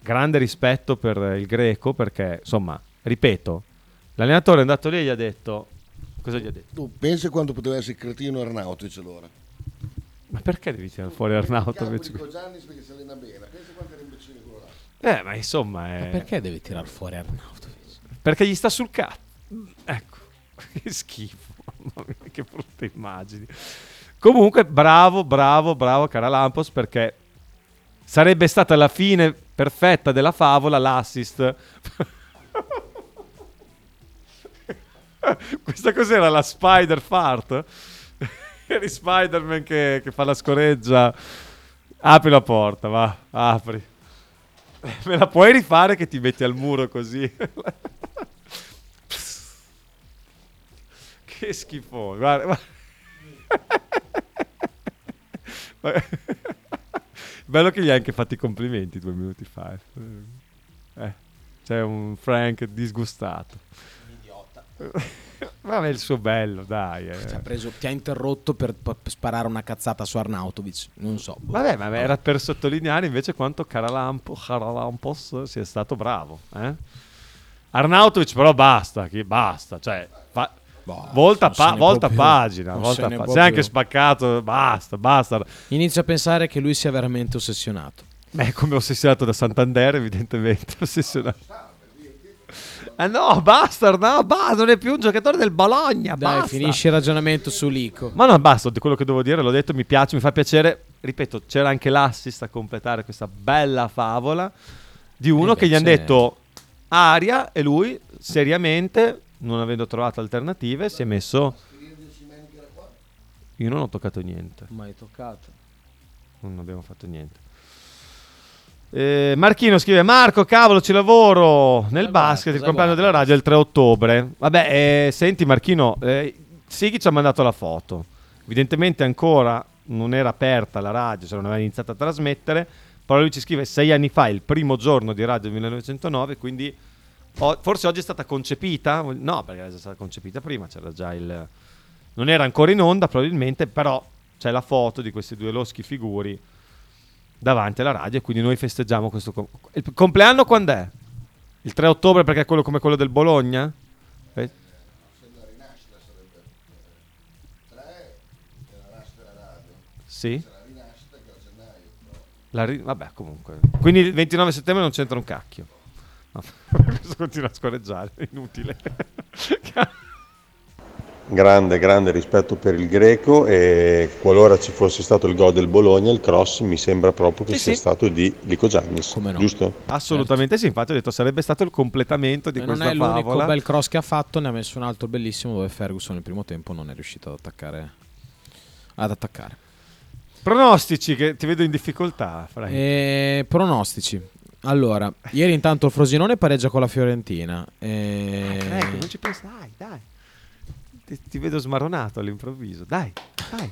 Grande rispetto per il greco, perché insomma, ripeto, l'allenatore è andato lì e gli ha detto, cosa gli ha detto? Tu pensi quanto poteva essere cretino Arnautovic allora? Ma perché devi tirare fuori Arnautovic? Lykogiannis perché si allena bene, pensi quanto era imbecille quello là. Eh, ma insomma, è... ma perché devi tirare fuori Arnautovic? Perché gli sta sul cazzo. Ecco, che schifo. Che brutte immagini. Comunque bravo, bravo, bravo Charalampos, perché sarebbe stata la fine perfetta della favola, l'assist. Questa cos'era, la Spider Fart? Eri Spider-Man che, che fa la scoreggia. Apri la porta, va, apri. Me la puoi rifare che ti metti al muro così? Che schifo, guarda, guarda. Bello che gli hai anche fatto i complimenti due minuti fa. Eh, c'è un Frank disgustato. Un idiota. Vabbè, il suo bello, dai. Eh. Ti ha preso, ti ha interrotto per, per sparare una cazzata su Arnautovic, non so. Boh. Vabbè, ma era per sottolineare invece quanto Charalampos sia stato bravo. Eh? Arnautovic però basta, che basta, cioè... Fa- Bah, volta, pa- volta pagina, volta se pa- si è anche spaccato, basta, basta. Inizio a pensare che lui sia veramente ossessionato. Beh, come ossessionato da Santander, evidentemente ossessionato. Ah no, basta, no, basta, non è più un giocatore del Bologna. Dai, basta. Finisci il ragionamento su Lyko. Ma no, basta, di quello che devo dire l'ho detto, mi piace, mi fa piacere. Ripeto, c'era anche l'assist a completare questa bella favola di uno eh che beh, gli hanno detto aria e lui seriamente, non avendo trovato alternative, si è messo. Io non ho toccato niente. Mai toccato. Non abbiamo fatto niente. Eh, Marchino scrive: Marco, cavolo, ci lavoro nel eh basket. Beh, il compleanno della radio è il tre ottobre. Vabbè, eh, senti, Marchino, eh, Sighi ci ha mandato la foto. Evidentemente ancora non era aperta la radio, cioè non aveva iniziato a trasmettere. Però lui ci scrive: sei anni fa, il primo giorno di Radio millenovecentonove. Quindi. O, forse oggi è stata concepita, no, perché era stata concepita prima, c'era già il, non era ancora in onda probabilmente, però c'è la foto di questi due loschi figuri davanti alla radio e quindi noi festeggiamo questo com- il compleanno. Quando è? Il tre ottobre, perché è quello come quello del Bologna? Eh? Sì. La ri- vabbè, comunque. Quindi il ventinove settembre non c'entra un cacchio. Continua a scorreggiare, è inutile. Grande, grande rispetto per il greco, e qualora ci fosse stato il gol del Bologna, il cross mi sembra proprio che sì, sia sì. stato di Lykogiannis, no. Giusto? Assolutamente certo. Sì, infatti ho detto sarebbe stato il completamento di Ma questa favola. Non è l'unico bel cross che ha fatto, ne ha messo un altro bellissimo dove Ferguson nel primo tempo non è riuscito ad attaccare ad attaccare. Pronostici, che ti vedo in difficoltà, Frank. Eh, pronostici. Allora, ieri intanto il Frosinone pareggia con la Fiorentina. E... Ah, credo, non ci pensi, dai, dai. Ti, ti vedo smarronato all'improvviso, dai, dai.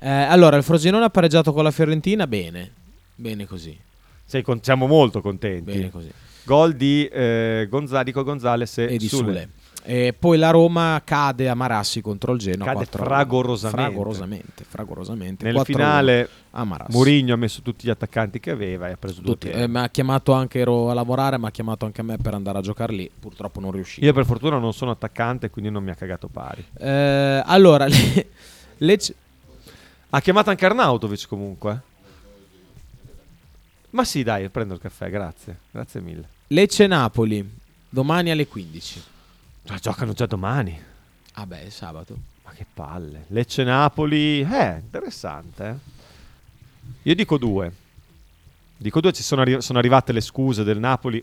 Eh, allora, il Frosinone ha pareggiato con la Fiorentina, bene, bene così. Sei con, siamo molto contenti. Bene così. Gol di eh, Gonzalico Gonzales e, e di Sule. Sule. E poi la Roma cade a Marassi contro il Genoa. Cade fragorosamente. fragorosamente fragorosamente nel finale. Mourinho ha messo tutti gli attaccanti che aveva e ha preso tutti, due eh, mi ha chiamato anche, ero a lavorare, mi ha chiamato anche a me per andare a giocare lì, purtroppo non riuscivo. Io per fortuna non sono attaccante, quindi non mi ha cagato pari. eh, allora le, le c- ha chiamato anche Arnautovic comunque, ma sì, dai, prendo il caffè, grazie grazie mille. Lecce-Napoli domani alle quindici. Ma giocano già domani. Ah beh, è sabato. Ma che palle. Lecce-Napoli, eh, interessante. Eh? Io dico due. Dico due, ci sono, arri- sono arrivate le scuse del Napoli.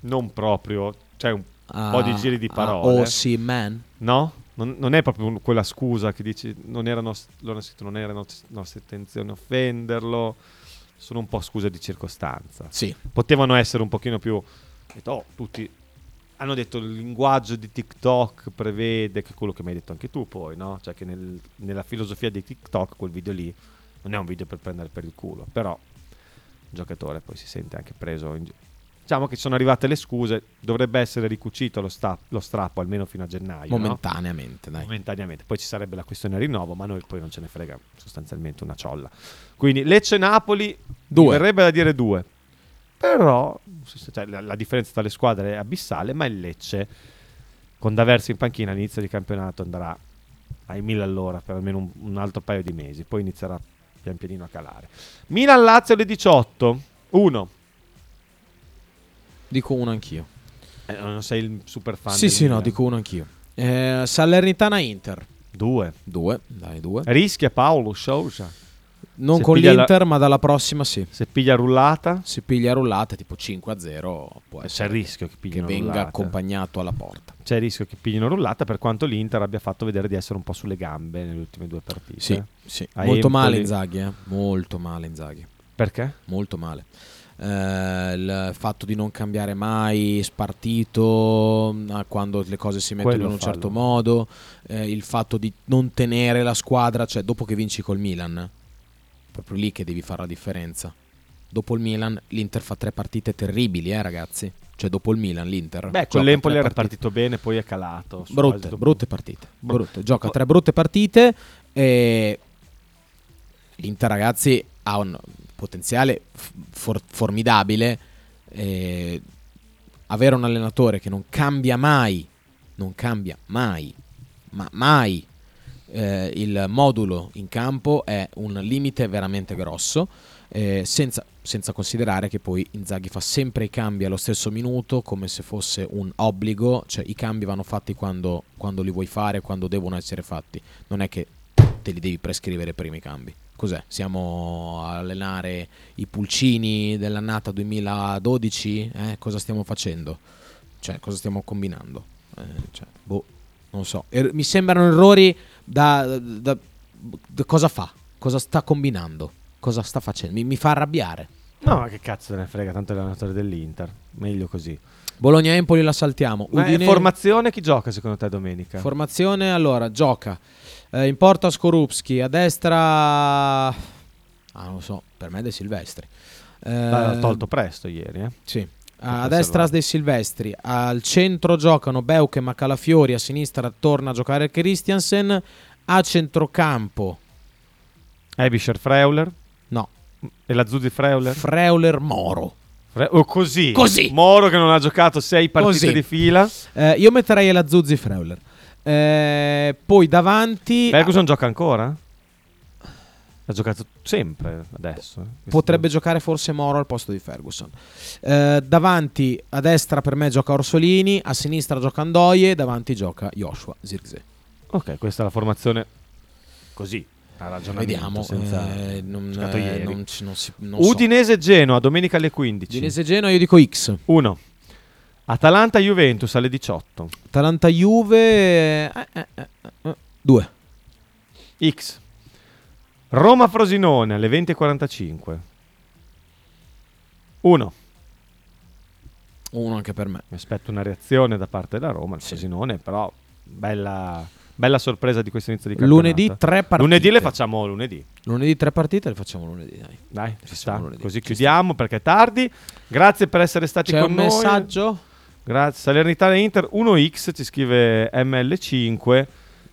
Non proprio, c'è cioè un ah, po' di giri di parole. Ah, oh sì, man. No? Non, non è proprio quella scusa che dici, non era, nost- non era nost- nostra intenzione offenderlo. Sono un po' scuse di circostanza. Sì. Potevano essere un pochino più... Oh, tutti... Hanno detto il linguaggio di TikTok prevede che quello che mi hai detto anche tu poi, no? Cioè che nel, nella filosofia di TikTok quel video lì non è un video per prendere per il culo, però il giocatore poi si sente anche preso in gi- Diciamo che sono arrivate le scuse, dovrebbe essere ricucito lo, sta- lo strappo almeno fino a gennaio. Momentaneamente, no? dai. Momentaneamente, poi ci sarebbe la questione rinnovo, ma noi poi non ce ne frega sostanzialmente una ciolla. Quindi Lecce-Napoli, due. Verrebbe da dire due, però cioè, la, la differenza tra le squadre è abissale, ma il Lecce con D'Aversi in panchina all'inizio di campionato andrà ai mille all'ora per almeno un, un altro paio di mesi, poi inizierà pian pianino a calare. Milan-Lazio alle diciotto, uno. Dico uno anch'io. Eh, non sei il super fan. Sì, sì, Milan. No, dico uno anch'io. Eh, Salernitana-Inter. Due. Due, dai, due. Rischia Paolo Sousa. Non se con l'Inter, la... ma dalla prossima sì. Se piglia rullata? Se piglia rullata, tipo cinque a zero, può essere. C'è il rischio che, che venga rullata. Accompagnato alla porta. C'è il rischio che piglino rullata, per quanto l'Inter abbia fatto vedere di essere un po' sulle gambe nelle ultime due partite. Sì, sì. Molto male Inzaghi, eh? Molto male Inzaghi. Perché? Molto male. Uh, il fatto di non cambiare mai, spartito quando le cose si mettono quello in un fallo. Certo modo, uh, il fatto di non tenere la squadra, cioè dopo che vinci col Milan, proprio lì che devi fare la differenza. Dopo il Milan l'Inter fa tre partite terribili, eh ragazzi, cioè dopo il Milan l'Inter, beh, con l'Empoli era partito bene, poi è calato, brutte, brutte partite, brutte. Gioca tre brutte partite e l'Inter, ragazzi, ha un potenziale for- formidabile, eh, avere un allenatore che non cambia mai, non cambia mai, ma mai eh, il modulo in campo è un limite veramente grosso, eh, senza, senza considerare che poi Inzaghi fa sempre i cambi allo stesso minuto come se fosse un obbligo, cioè i cambi vanno fatti quando, quando li vuoi fare, quando devono essere fatti, non è che te li devi prescrivere prima i cambi. Cos'è? Siamo a allenare i pulcini dell'annata duemiladodici? Eh, cosa stiamo facendo? Cioè, cosa stiamo combinando? Eh, cioè, boh, non so. E mi sembrano errori da, da, da, da... Cosa fa? Cosa sta combinando? Cosa sta facendo? Mi, mi fa arrabbiare. No, ma che cazzo ne frega, tanto è l'allenatore dell'Inter. Meglio così. Bologna-Empoli la saltiamo. Udine... Formazione, chi gioca secondo te domenica? Formazione, allora, gioca... in porta Skorupski, a destra ah non lo so, per me De Silvestri, eh, l'ha tolto presto ieri, eh? Sì, a destra De Silvestri, al centro giocano Beukema, Calafiori, a sinistra torna a giocare Christensen, a centrocampo Aebischer, Freuler, no, El Azzouzi, Freuler Freuler Moro. O così. così Moro che non ha giocato sei partite così. Di fila, eh, io metterei El Azzouzi, Freuler. Eh, poi davanti Ferguson ah, gioca ancora? Ha giocato sempre adesso. Potrebbe giocare forse Moro al posto di Ferguson. Eh, davanti a destra per me gioca Orsolini, a sinistra gioca Andoie, davanti gioca Joshua Zirkzee. Ok, questa è la formazione così. Vediamo, senza... eh, non, eh, non, non si, non Udinese so. Genoa domenica alle quindici. Udinese Genoa io dico X. uno. Atalanta-Juventus alle diciotto. Atalanta-Juve due. X. Roma-Frosinone alle venti e quarantacinque. uno. uno anche per me. Mi aspetto una reazione da parte della Roma. Il sì. Frosinone però bella, bella sorpresa di questo inizio di campionato. Lunedì tre partite. Lunedì le facciamo lunedì. Lunedì tre partite le facciamo lunedì, dai. Dai, ci sta. Lunedì. Così ci chiudiamo sta. Perché è tardi. Grazie per essere stati C'è con noi. C'è un messaggio? Grazie. Salernitana Inter uno X, ci scrive M L cinque.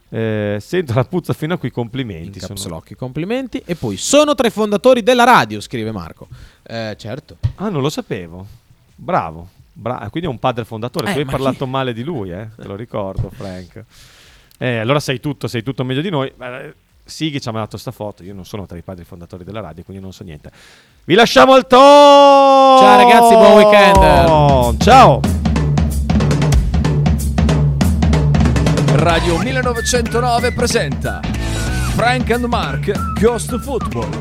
Eh, sento la puzza fino a qui, complimenti. In caps lock, complimenti. E poi sono tra i fondatori della radio, scrive Marco. Eh, certo. Ah, non lo sapevo. Bravo. Bra- quindi è un padre fondatore. Eh, tu hai parlato chi? Male di lui, eh? Te lo ricordo, Frank. Eh, allora sai tutto, sei tutto meglio di noi. Sighi ci ha mandato sta foto, io non sono tra i padri fondatori della radio, quindi non so niente. Vi lasciamo al top! Ciao ragazzi, buon weekend! Ciao! Radio millenovecentonove presenta Frank and Mark Goes to Football.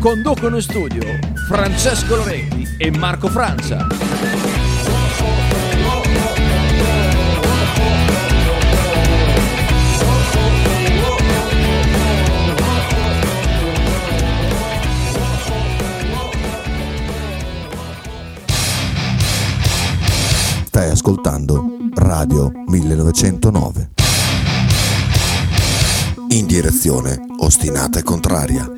Conducono in studio Francesco Loretti e Marco Franza. Stai ascoltando Radio millenovecentonove in direzione ostinata e contraria.